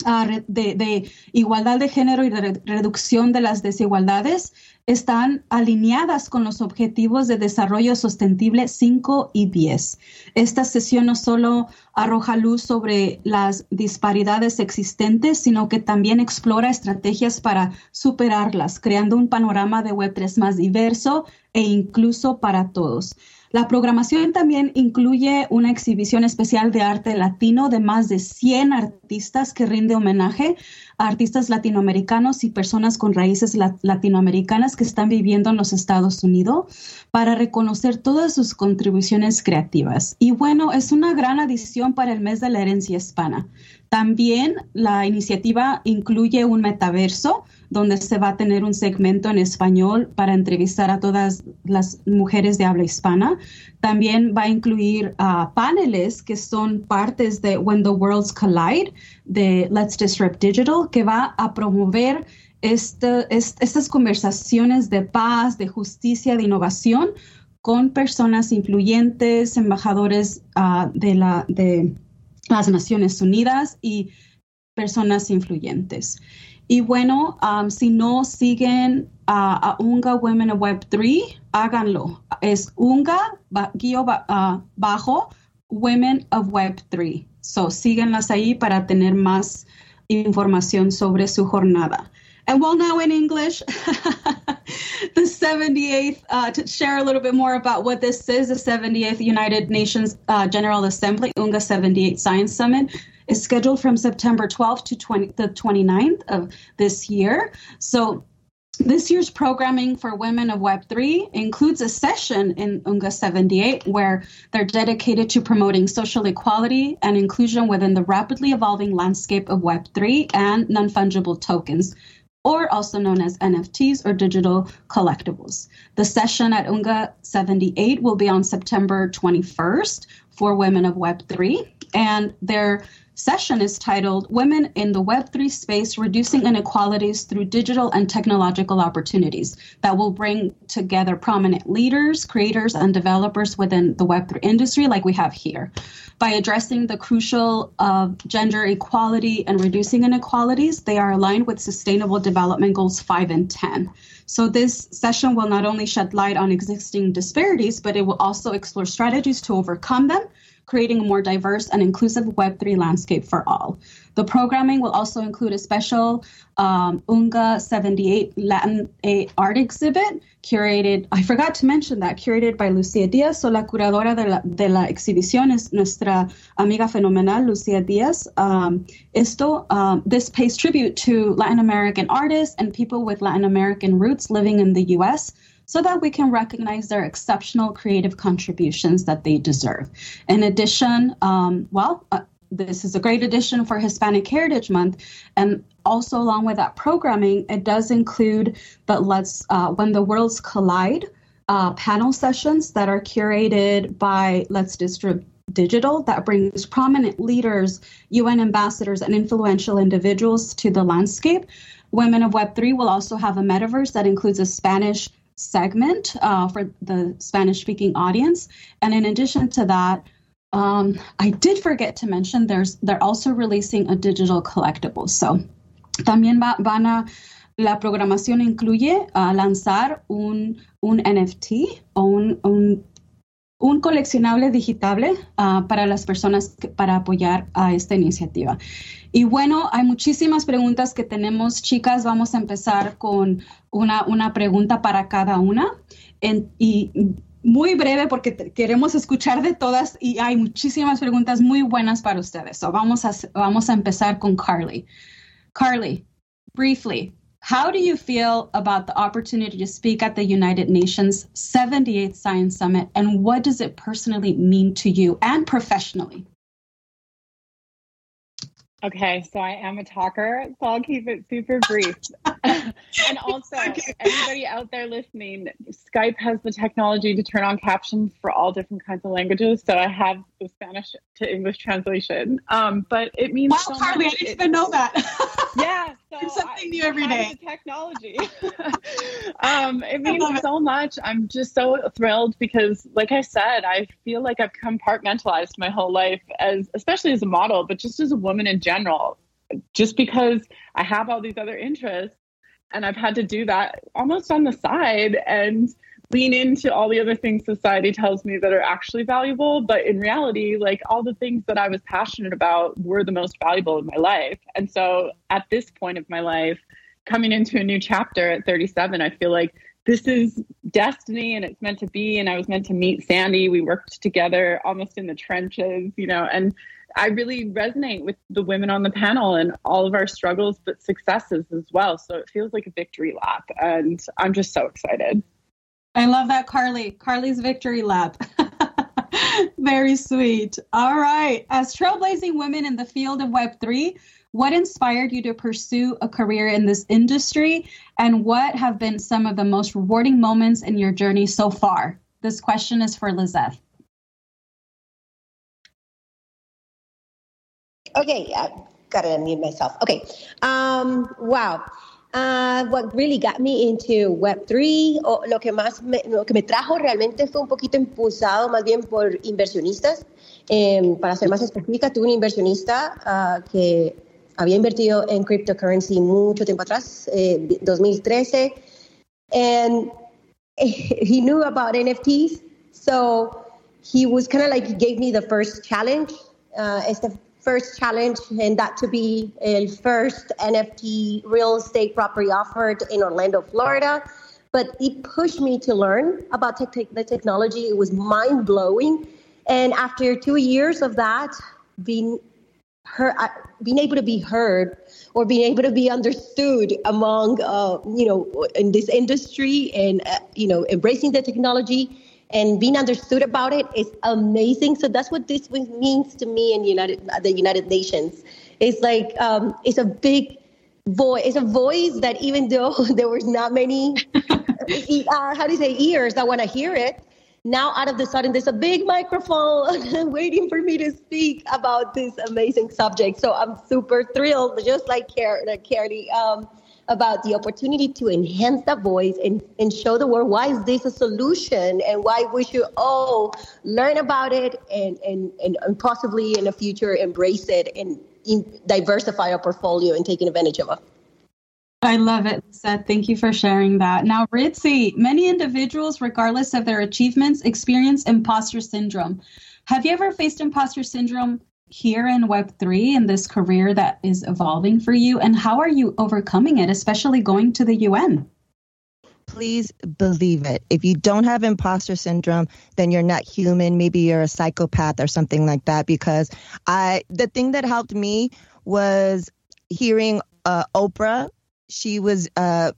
uh, de, de igualdad de género y de reducción de las desigualdades, están alineadas con los Objetivos de Desarrollo Sostenible cinco y diez. Esta sesión no solo arroja luz sobre las disparidades existentes, sino que también explora estrategias para superarlas, creando un panorama de web three más diverso e incluso para todos. La programación también incluye una exhibición especial de arte latino de más de cien artistas que rinde homenaje a artistas latinoamericanos y personas con raíces latinoamericanas que están viviendo en los Estados Unidos para reconocer todas sus contribuciones creativas. Y bueno, es una gran adición para el mes de la herencia hispana. También la iniciativa incluye un metaverso donde se va a tener un segmento en español para entrevistar a todas las mujeres de habla hispana. También va a incluir uh, paneles que son partes de When the Worlds Collide, de Let's Disrupt Digital, que va a promover este, est- estas conversaciones de paz, de justicia, de innovación con personas influyentes, embajadores uh, de, la, de las Naciones Unidas y personas influyentes. Y bueno, um, si no siguen uh, a UNGA Women of web three, háganlo. Es UNGA ba- guío ba- uh, bajo Women of web three. So, síganlas ahí para tener más información sobre su jornada. And well, now in English, the seventy-eighth, uh, to share a little bit more about what this is, the seventy-eighth United Nations uh, General Assembly, UNGA seventy-eight Science Summit, is scheduled from September twelfth to twenty, the twenty-ninth of this year. So this year's programming for Women of web three includes a session in UNGA seventy-eight where they're dedicated to promoting social equality and inclusion within the rapidly evolving landscape of web three and non-fungible tokens, or also known as N F Ts or digital collectibles. The session at UNGA seventy-eight will be on September twenty-first for Women of web three, and their session is titled Women in the web three Space, Reducing Inequalities Through Digital and Technological Opportunities, that will bring together prominent leaders, creators, and developers within the web three industry like we have here. By addressing the crucial of gender equality and reducing inequalities, they are aligned with Sustainable Development Goals five and ten. So this session will not only shed light on existing disparities, but it will also explore strategies to overcome them, creating a more diverse and inclusive web three landscape for all. The programming will also include a special um, UNGA seventy-eight Latin art exhibit curated, I forgot to mention that, curated by Lucia Diaz. So la curadora de la, de la exhibición es nuestra amiga fenomenal, Lucia Diaz. Um, esto, um, this pays tribute to Latin American artists and people with Latin American roots living in the U S, so that we can recognize their exceptional creative contributions that they deserve. In addition, um, well, uh, this is a great addition for Hispanic Heritage Month. And also along with that programming, it does include the Let's uh, When the Worlds Collide uh, panel sessions that are curated by Let's Disrupt Digital, that brings prominent leaders, U N ambassadors, and influential individuals to the landscape. Women of web three will also have a metaverse that includes a Spanish segment uh, for the Spanish-speaking audience. And in addition to that, um, I did forget to mention there's they're also releasing a digital collectible. So también va, van a, la programación incluye uh, lanzar un, un N F T o un, un, un coleccionable digitable uh, para las personas que, para apoyar a esta iniciativa. Y bueno, hay muchísimas preguntas que tenemos, chicas. Vamos a empezar con una, una pregunta para cada una. En, y muy breve porque queremos escuchar de todas y hay muchísimas preguntas muy buenas para ustedes. So vamos a, vamos a empezar con Carley. Carley, briefly, how do you feel about the opportunity to speak at the United Nations seventy-eighth Science Summit, and what does it personally mean to you and professionally? Okay, so I am a talker, so I'll keep it super brief. And also, okay. Everybody out there listening, Skype has the technology to turn on captions for all different kinds of languages, so I have the Spanish to English translation. Um, but it means wow, so Carley, much. I didn't even know that. Yeah, so it's something I, new every day. The technology. um, it means it. so much. I'm just so thrilled because, like I said, I feel like I've compartmentalized my whole life, as especially as a model, but just as a woman in general. general, just because I have all these other interests and I've had to do that almost on the side and lean into all the other things society tells me that are actually valuable. But in reality, like all the things that I was passionate about were the most valuable in my life. And so at this point of my life, coming into a new chapter at thirty-seven, I feel like this is destiny and it's meant to be. And I was meant to meet Sandy. We worked together almost in the trenches, you know, and I really resonate with the women on the panel and all of our struggles, but successes as well. So it feels like a victory lap, and I'm just so excited. I love that, Carley. Carley's victory lap. Very sweet. All right. As trailblazing women in the field of Web three, what inspired you to pursue a career in this industry, and what have been some of the most rewarding moments in your journey so far? This question is for Lizbeth. Okay, I got to unmute myself. Okay, um, wow. Uh, what really got me into Web three, o lo que más me, lo que me trajo realmente fue un poquito impulsado más bien por inversionistas. Eh, para ser más específica, tuve un inversionista uh, que había invertido en cryptocurrency mucho tiempo atrás, eh, twenty thirteen, and he knew about N F Ts, so he was kind of like, he gave me the first challenge, uh, este first challenge, and that to be the first N F T real estate property offered in Orlando, Florida. But it pushed me to learn about tech, tech, the technology. It was mind-blowing. And after two years of that, being, her, uh, being able to be heard or being able to be understood among, uh, you know, in this industry and, uh, you know, embracing the technology, and being understood about it is amazing. So that's what this means to me in United, the United Nations. It's like, um, it's a big voice. It's a voice that even though there was not many, uh, how do you say, ears that want to hear it, now out of the sudden there's a big microphone waiting for me to speak about this amazing subject. So I'm super thrilled, just like Carley, um, about the opportunity to enhance that voice and, and show the world why is this a solution and why we should all learn about it and, and, and, and possibly in the future embrace it and in, diversify our portfolio and taking advantage of it. I love it, Seth. Thank you for sharing that. Now, Ritzy, many individuals, regardless of their achievements, experience imposter syndrome. Have you ever faced imposter syndrome here in Web three, in this career that is evolving for you, and how are you overcoming it, especially going to the U N? Please believe it. If you don't have imposter syndrome, then you're not human. Maybe you're a psychopath or something like that, because I, the thing that helped me was hearing uh, Oprah. She was uh,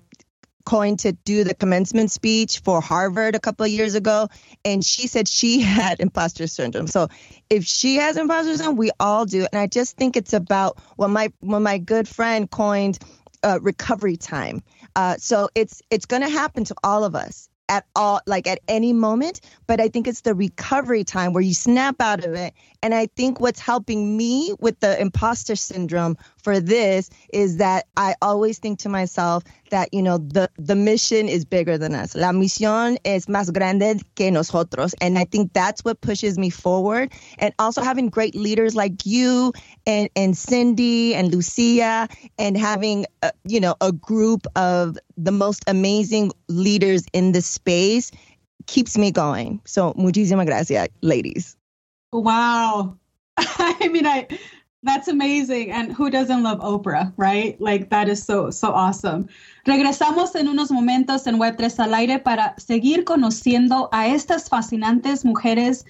going to do the commencement speech for Harvard a couple of years ago, and she said she had imposter syndrome. So if she has imposter syndrome, we all do. And I just think it's about what my what my good friend coined uh, recovery time. Uh, so it's it's going to happen to all of us at all, like at any moment. But I think it's the recovery time where you snap out of it. And I think what's helping me with the imposter syndrome for this is that I always think to myself that, you know, the, the mission is bigger than us. La misión es más grande que nosotros. And I think that's what pushes me forward. And also having great leaders like you and, and Cindy and Lucia, and having, a, you know, a group of the most amazing leaders in this space keeps me going. So muchísimas gracias, ladies. Wow. I mean, I... That's amazing. And who doesn't love Oprah, right? Like, that is so, so awesome. Regresamos en unos momentos en web three al aire para seguir conociendo a estas fascinantes mujeres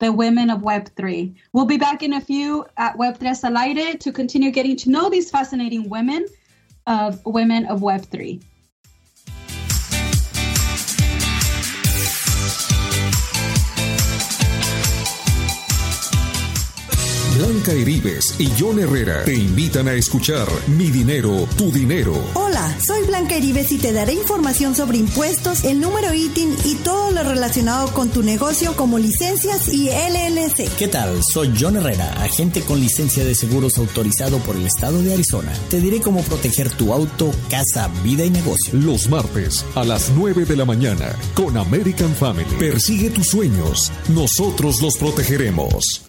the women of web three. We'll be back in a few at web three al aire to continue getting to know these fascinating women of Women of web three. Blanca Irives y John Herrera te invitan a escuchar Mi Dinero, Tu Dinero. Hola, soy Blanca Irives y te daré información sobre impuestos, el número I T I N y todo lo relacionado con tu negocio como licencias y L L C. ¿Qué tal? Soy John Herrera, agente con licencia de seguros autorizado por el estado de Arizona. Te diré cómo proteger tu auto, casa, vida y negocio. Los martes a las nueve de la mañana con American Family. Persigue tus sueños, nosotros los protegeremos.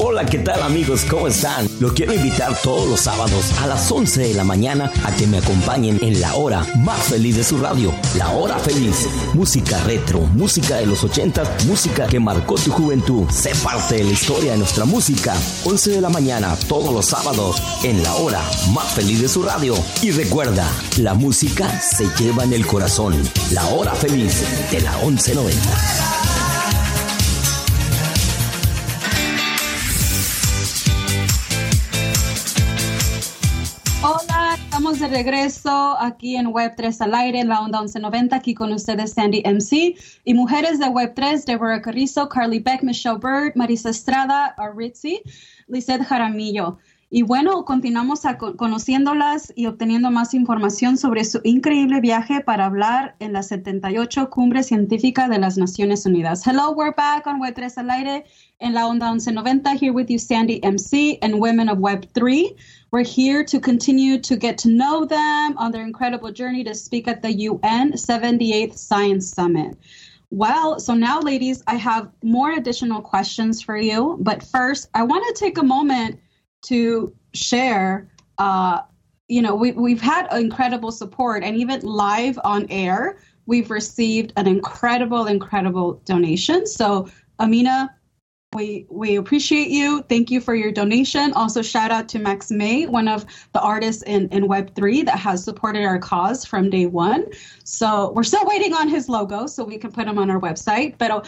Hola, ¿qué tal amigos? ¿Cómo están? Los quiero invitar todos los sábados a las once de la mañana a que me acompañen en la hora más feliz de su radio, La Hora Feliz. Música retro, música de los ochentas, música que marcó tu juventud. Sé parte de la historia de nuestra música. once de la mañana, todos los sábados, en la hora más feliz de su radio. Y recuerda, la música se lleva en el corazón. La Hora Feliz de la once noventa. Estamos de regreso aquí en web three al aire, en la Onda once noventa, aquí con ustedes Sandy M C y mujeres de web three, Deborah Carrizo, Carley Beck, Michelle Bird, Marisa Estrada, Ritzy, Lizbeth Jaramillo. Y bueno, continuamos a, conociéndolas y obteniendo más información sobre su increíble viaje para hablar en la setenta y ocho Cumbre Científica de las Naciones Unidas. Hello, we're back on web three al aire en la Onda once noventa, here with you Sandy M C and Women of web three. We're here to continue to get to know them on their incredible journey to speak at the U N seventy-eighth Science Summit. Well, so now, ladies, I have more additional questions for you. But first, I want to take a moment to share, uh, you know, we, we've had incredible support. And even live on air, we've received an incredible, incredible donation. So, Amina, We we appreciate you. Thank you for your donation. Also, shout out to Max May, one of the artists in, in web three that has supported our cause from day one. So we're still waiting on his logo so we can put him on our website. Pero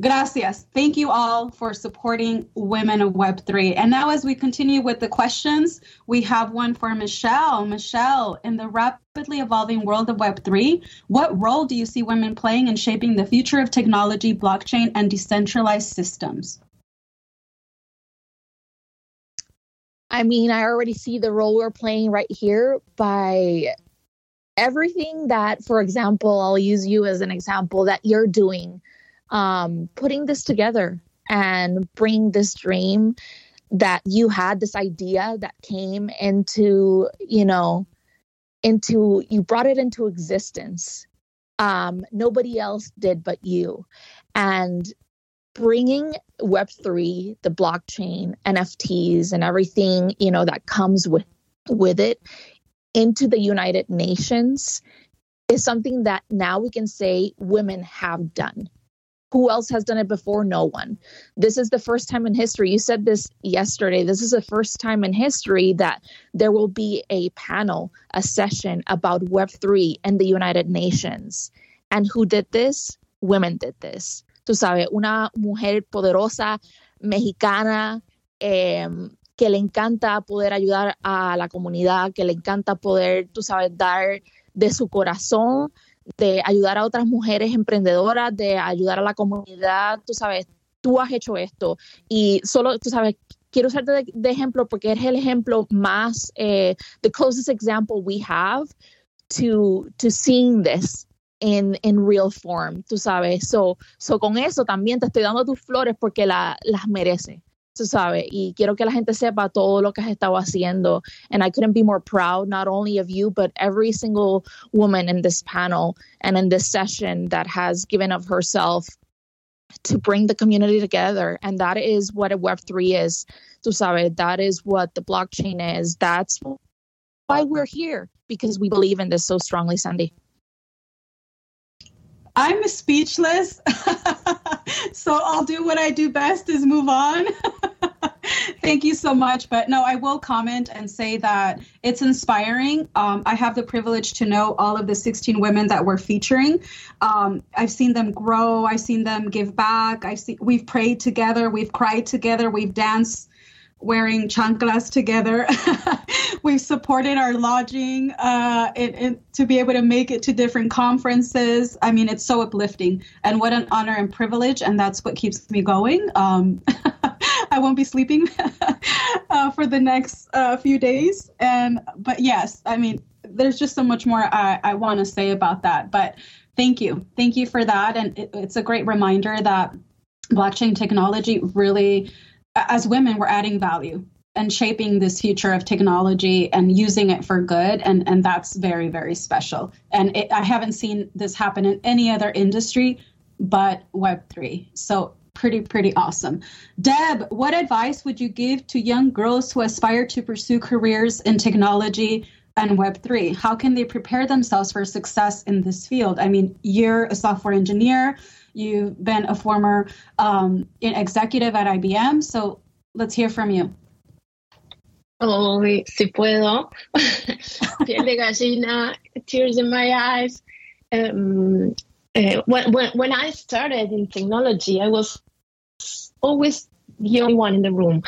gracias. Thank you all for supporting Women of web three. And now as we continue with the questions, we have one for Michelle. Michelle, in the rapidly evolving world of web three, what role do you see women playing in shaping the future of technology, blockchain, and decentralized systems? I mean, I already see the role we're playing right here by everything that, for example, I'll use you as an example, that you're doing. Um, putting this together and bringing this dream that you had, this idea that came into, you know, into, you brought it into existence. Um, nobody else did but you. And bringing web three, the blockchain, N F Ts, and everything, you know, that comes with, with it into the United Nations is something that now we can say women have done. Who else has done it before? No one. This is the first time in history. You said this yesterday. This is the first time in history that there will be a panel, a session about web three and the United Nations. And who did this? Women did this. Tú sabes, una mujer poderosa, mexicana, eh, que le encanta poder ayudar a la comunidad, que le encanta poder, tú sabes, dar de su corazón, de ayudar a otras mujeres emprendedoras, de ayudar a la comunidad, tú sabes, tú has hecho esto. Y solo, tú sabes, quiero usarte de, de ejemplo porque es el ejemplo más, eh, the closest example we have to, to seeing this in, in real form, tú sabes. So, so con eso también te estoy dando tus flores porque la, las mereces, tú sabes. Y quiero que la gente sepa todo lo que has estado haciendo. And I couldn't be more proud, not only of you, but every single woman in this panel and in this session that has given of herself to bring the community together. And that is what a web three is, tú sabes. That is what the blockchain is. That's why we're here, because we believe in this so strongly, Sandy. I'm speechless. So I'll do what I do best, is move on. Thank you so much. But no, I will comment and say that it's inspiring. Um, I have the privilege to know all of the sixteen women that we're featuring. Um, I've seen them grow. I've seen them give back. I see we've prayed together. We've cried together. We've danced wearing chanclas together. We've supported our lodging uh, it, it, to be able to make it to different conferences. I mean, it's so uplifting, and what an honor and privilege. And that's what keeps me going. Um, I won't be sleeping uh, for the next uh, few days. And but yes, I mean, there's just so much more I, I want to say about that. But thank you. Thank you for that. And it, it's a great reminder that blockchain technology really, as women, we're adding value and shaping this future of technology and using it for good. And, and that's very, very special. And it, I haven't seen this happen in any other industry but Web three. So pretty, pretty awesome. Deb, what advice would you give to young girls who aspire to pursue careers in technology and Web three? How can they prepare themselves for success in this field? I mean, you're a software engineer. You've been a former um, executive at I B M. So let's hear from you. Oh, si puedo. Piel de gallina, tears in my eyes. Um, uh, when, when, when I started in technology, I was always the only one in the room.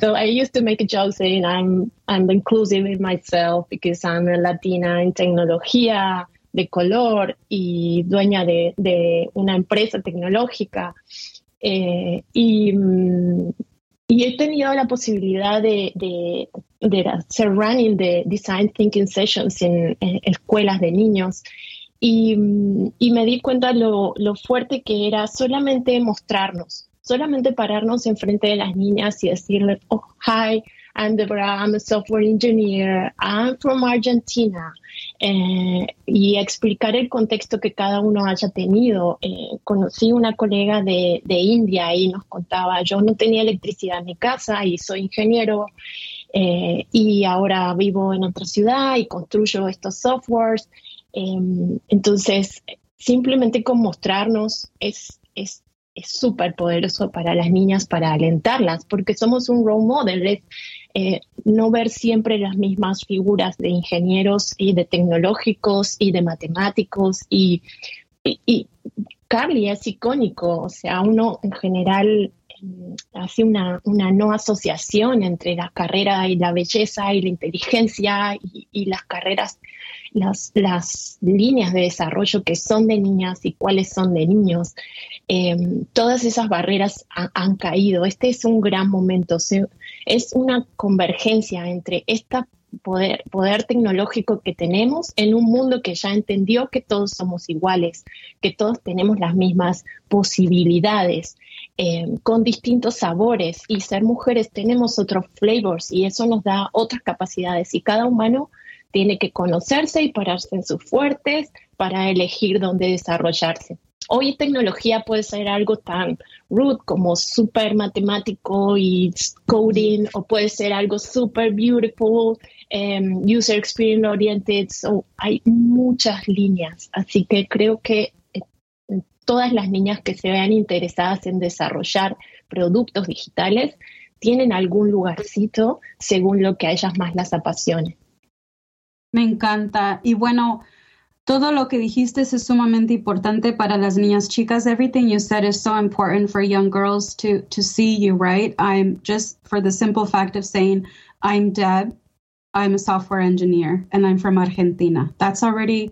So I used to make a joke saying I'm, I'm inclusive in myself because I'm a Latina in tecnología, de color y dueña de, de una empresa tecnológica. Eh, y, y he tenido la posibilidad de, de, de hacer running de design thinking sessions en, en escuelas de niños y, y me di cuenta lo, lo fuerte que era solamente mostrarnos, solamente pararnos enfrente de las niñas y decirles, oh, hi, I'm Deborah, I'm a software engineer, I'm from Argentina. Eh, y explicar el contexto que cada uno haya tenido. Eh, conocí una colega de, de India y nos contaba, yo no tenía electricidad en mi casa y soy ingeniero eh, y ahora vivo en otra ciudad y construyo estos softwares. Eh, entonces, simplemente con mostrarnos es es es súper poderoso para las niñas, para alentarlas, porque somos un role model. Es, Eh, no ver siempre las mismas figuras de ingenieros y de tecnológicos y de matemáticos y, y, y Carly es icónico, o sea, uno en general eh, hace una, una no asociación entre la carrera y la belleza y la inteligencia y, y las carreras, las, las líneas de desarrollo que son de niñas y cuáles son de niños. Eh, todas esas barreras ha, han caído. Este es un gran momento, se, es una convergencia entre este poder, poder tecnológico que tenemos en un mundo que ya entendió que todos somos iguales, que todos tenemos las mismas posibilidades, eh, con distintos sabores, y ser mujeres tenemos otros flavors y eso nos da otras capacidades y cada humano tiene que conocerse y pararse en sus fuertes para elegir dónde desarrollarse. Hoy tecnología puede ser algo tan rude como súper matemático y coding, o puede ser algo súper beautiful, um, user experience oriented. So, hay muchas líneas, así que creo que eh, todas las niñas que se vean interesadas en desarrollar productos digitales tienen algún lugarcito según lo que a ellas más las apasione. Me encanta. Y bueno, todo lo que dijiste es sumamente importante para las niñas chicas. Everything you said is so important for young girls to, to see you, right? I'm just for the simple fact of saying, I'm Deb, I'm a software engineer, and I'm from Argentina. That's already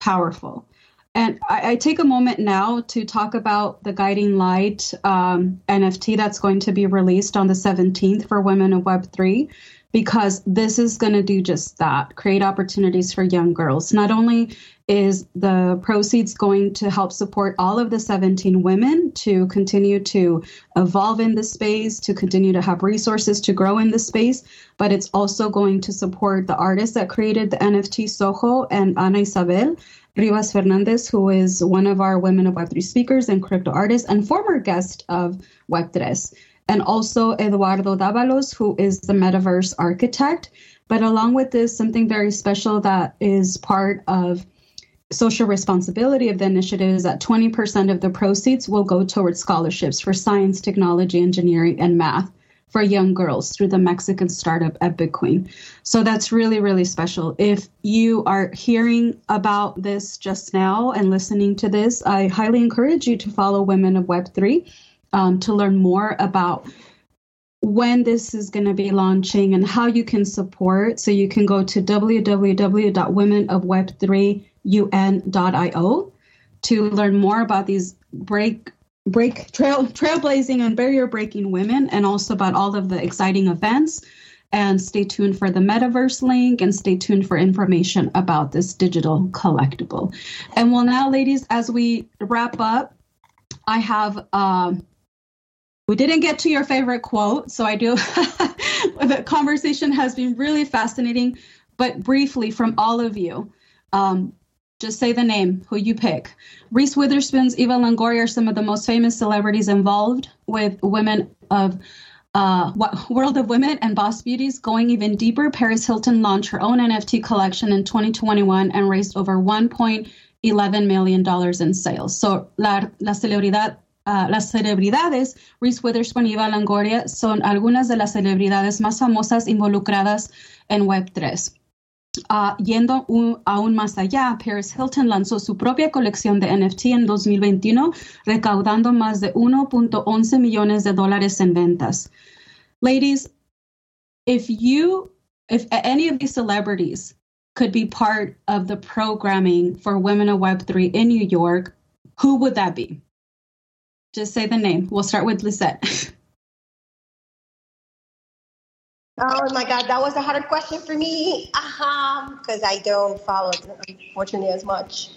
powerful. And I, I take a moment now to talk about the Guiding Light um, N F T that's going to be released on the seventeenth for Women of Web three. Because this is going to do just that, create opportunities for young girls. Not only is the proceeds going to help support all of the seventeen women to continue to evolve in the space, to continue to have resources to grow in the space, but it's also going to support the artists that created the N F T Soho, and Ana Isabel Rivas Fernandez, who is one of our Women of Web three speakers and crypto artists and former guest of Web three. And also Eduardo Dávalos, who is the metaverse architect. But along with this, something very special that is part of social responsibility of the initiative is that twenty percent of the proceeds will go towards scholarships for science, technology, engineering, and math for young girls through the Mexican startup Epic Queen. So that's really, really special. If you are hearing about this just now and listening to this, I highly encourage you to follow Women of web three um, to learn more about when this is going to be launching and how you can support. So you can go to w w w dot women of web three u n dot i o to learn more about these break break trail trailblazing and barrier breaking women, and also about all of the exciting events. And stay tuned for the metaverse link, and stay tuned for information about this digital collectible. And well, now, ladies, as we wrap up, I have um we didn't get to your favorite quote, so I do. The conversation has been really fascinating, but briefly from all of you, um, just say the name, who you pick. Reese Witherspoon's Eva Longoria are some of the most famous celebrities involved with Women of uh, World of Women and Boss Beauties. Going even deeper, Paris Hilton launched her own N F T collection in twenty twenty-one and raised over one point one one million dollars in sales. So la, la celebridad. Uh, las celebridades, Reese Witherspoon y Eva Longoria, son algunas de las celebridades más famosas involucradas en web three. Uh, yendo un, aún más allá, Paris Hilton lanzó su propia colección de N F T en dos mil veintiuno, recaudando más de one point one one millones de dólares en ventas. Ladies, if you, if any of these celebrities could be part of the programming for Women of web three in New York, who would that be? Just say the name. We'll start with Lizette. Oh my God, that was a harder question for me. Uh-huh, because I don't follow it, unfortunately, as much.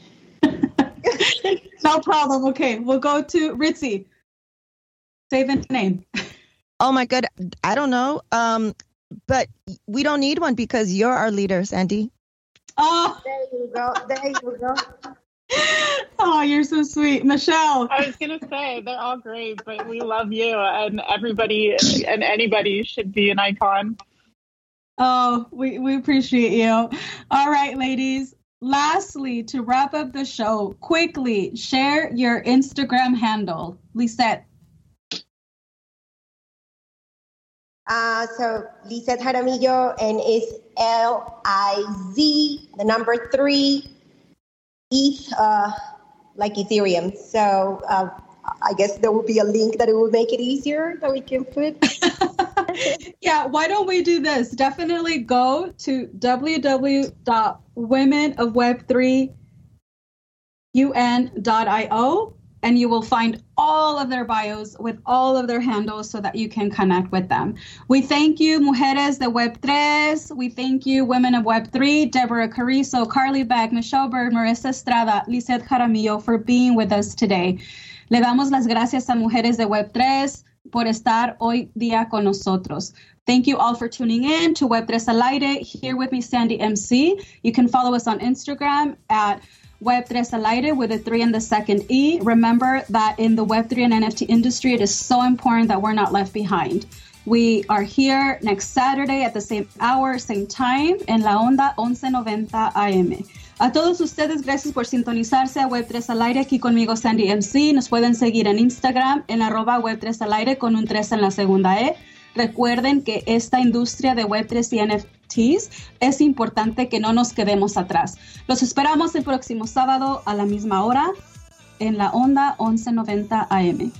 No problem. Okay, we'll go to Ritzy. Say the name. Oh my God, I don't know. Um, but we don't need one because you're our leader, Sandy. Oh, there you go. There you go. Oh, you're so sweet. Michelle. I was going to say, they're all great, but we love you, and everybody and anybody should be an icon. Oh, we, we appreciate you. All right, ladies. Lastly, to wrap up the show, quickly share your Instagram handle. Lizette. Uh, so Lizette Jaramillo, and it's L I Z, the number three, E T H, uh, like Ethereum. So uh, I guess there will be a link that it will make it easier that we can put. Yeah, why don't we do this? Definitely go to w w w dot women of web three u n dot i o and you will find all of their bios with all of their handles so that you can connect with them. We thank you, Mujeres de web three. We thank you, Women of web three, Deborah Carrizo, Carley Beck, Michelle Bird, Marisa Estrada, Lizeth Jaramillo, for being with us today. Le damos las gracias a Mujeres de web three por estar hoy día con nosotros. Thank you all for tuning in to web three Al Aire. Here with me, Sandy M C. You can follow us on Instagram at web three Al Aire with a three and the second E. Remember that in the web three and N F T industry, it is so important that we're not left behind. We are here next Saturday at the same hour, same time, en La Onda, eleven ninety A M. A todos ustedes, gracias por sintonizarse a web three Al Aire. Aquí conmigo, Sandy M C. Nos pueden seguir en Instagram, en arroba web three Al Aire, con un tres en la segunda E. Recuerden que esta industria de web three y N F Ts es importante que no nos quedemos atrás. Los esperamos el próximo sábado a la misma hora en La Onda, eleven ninety A M.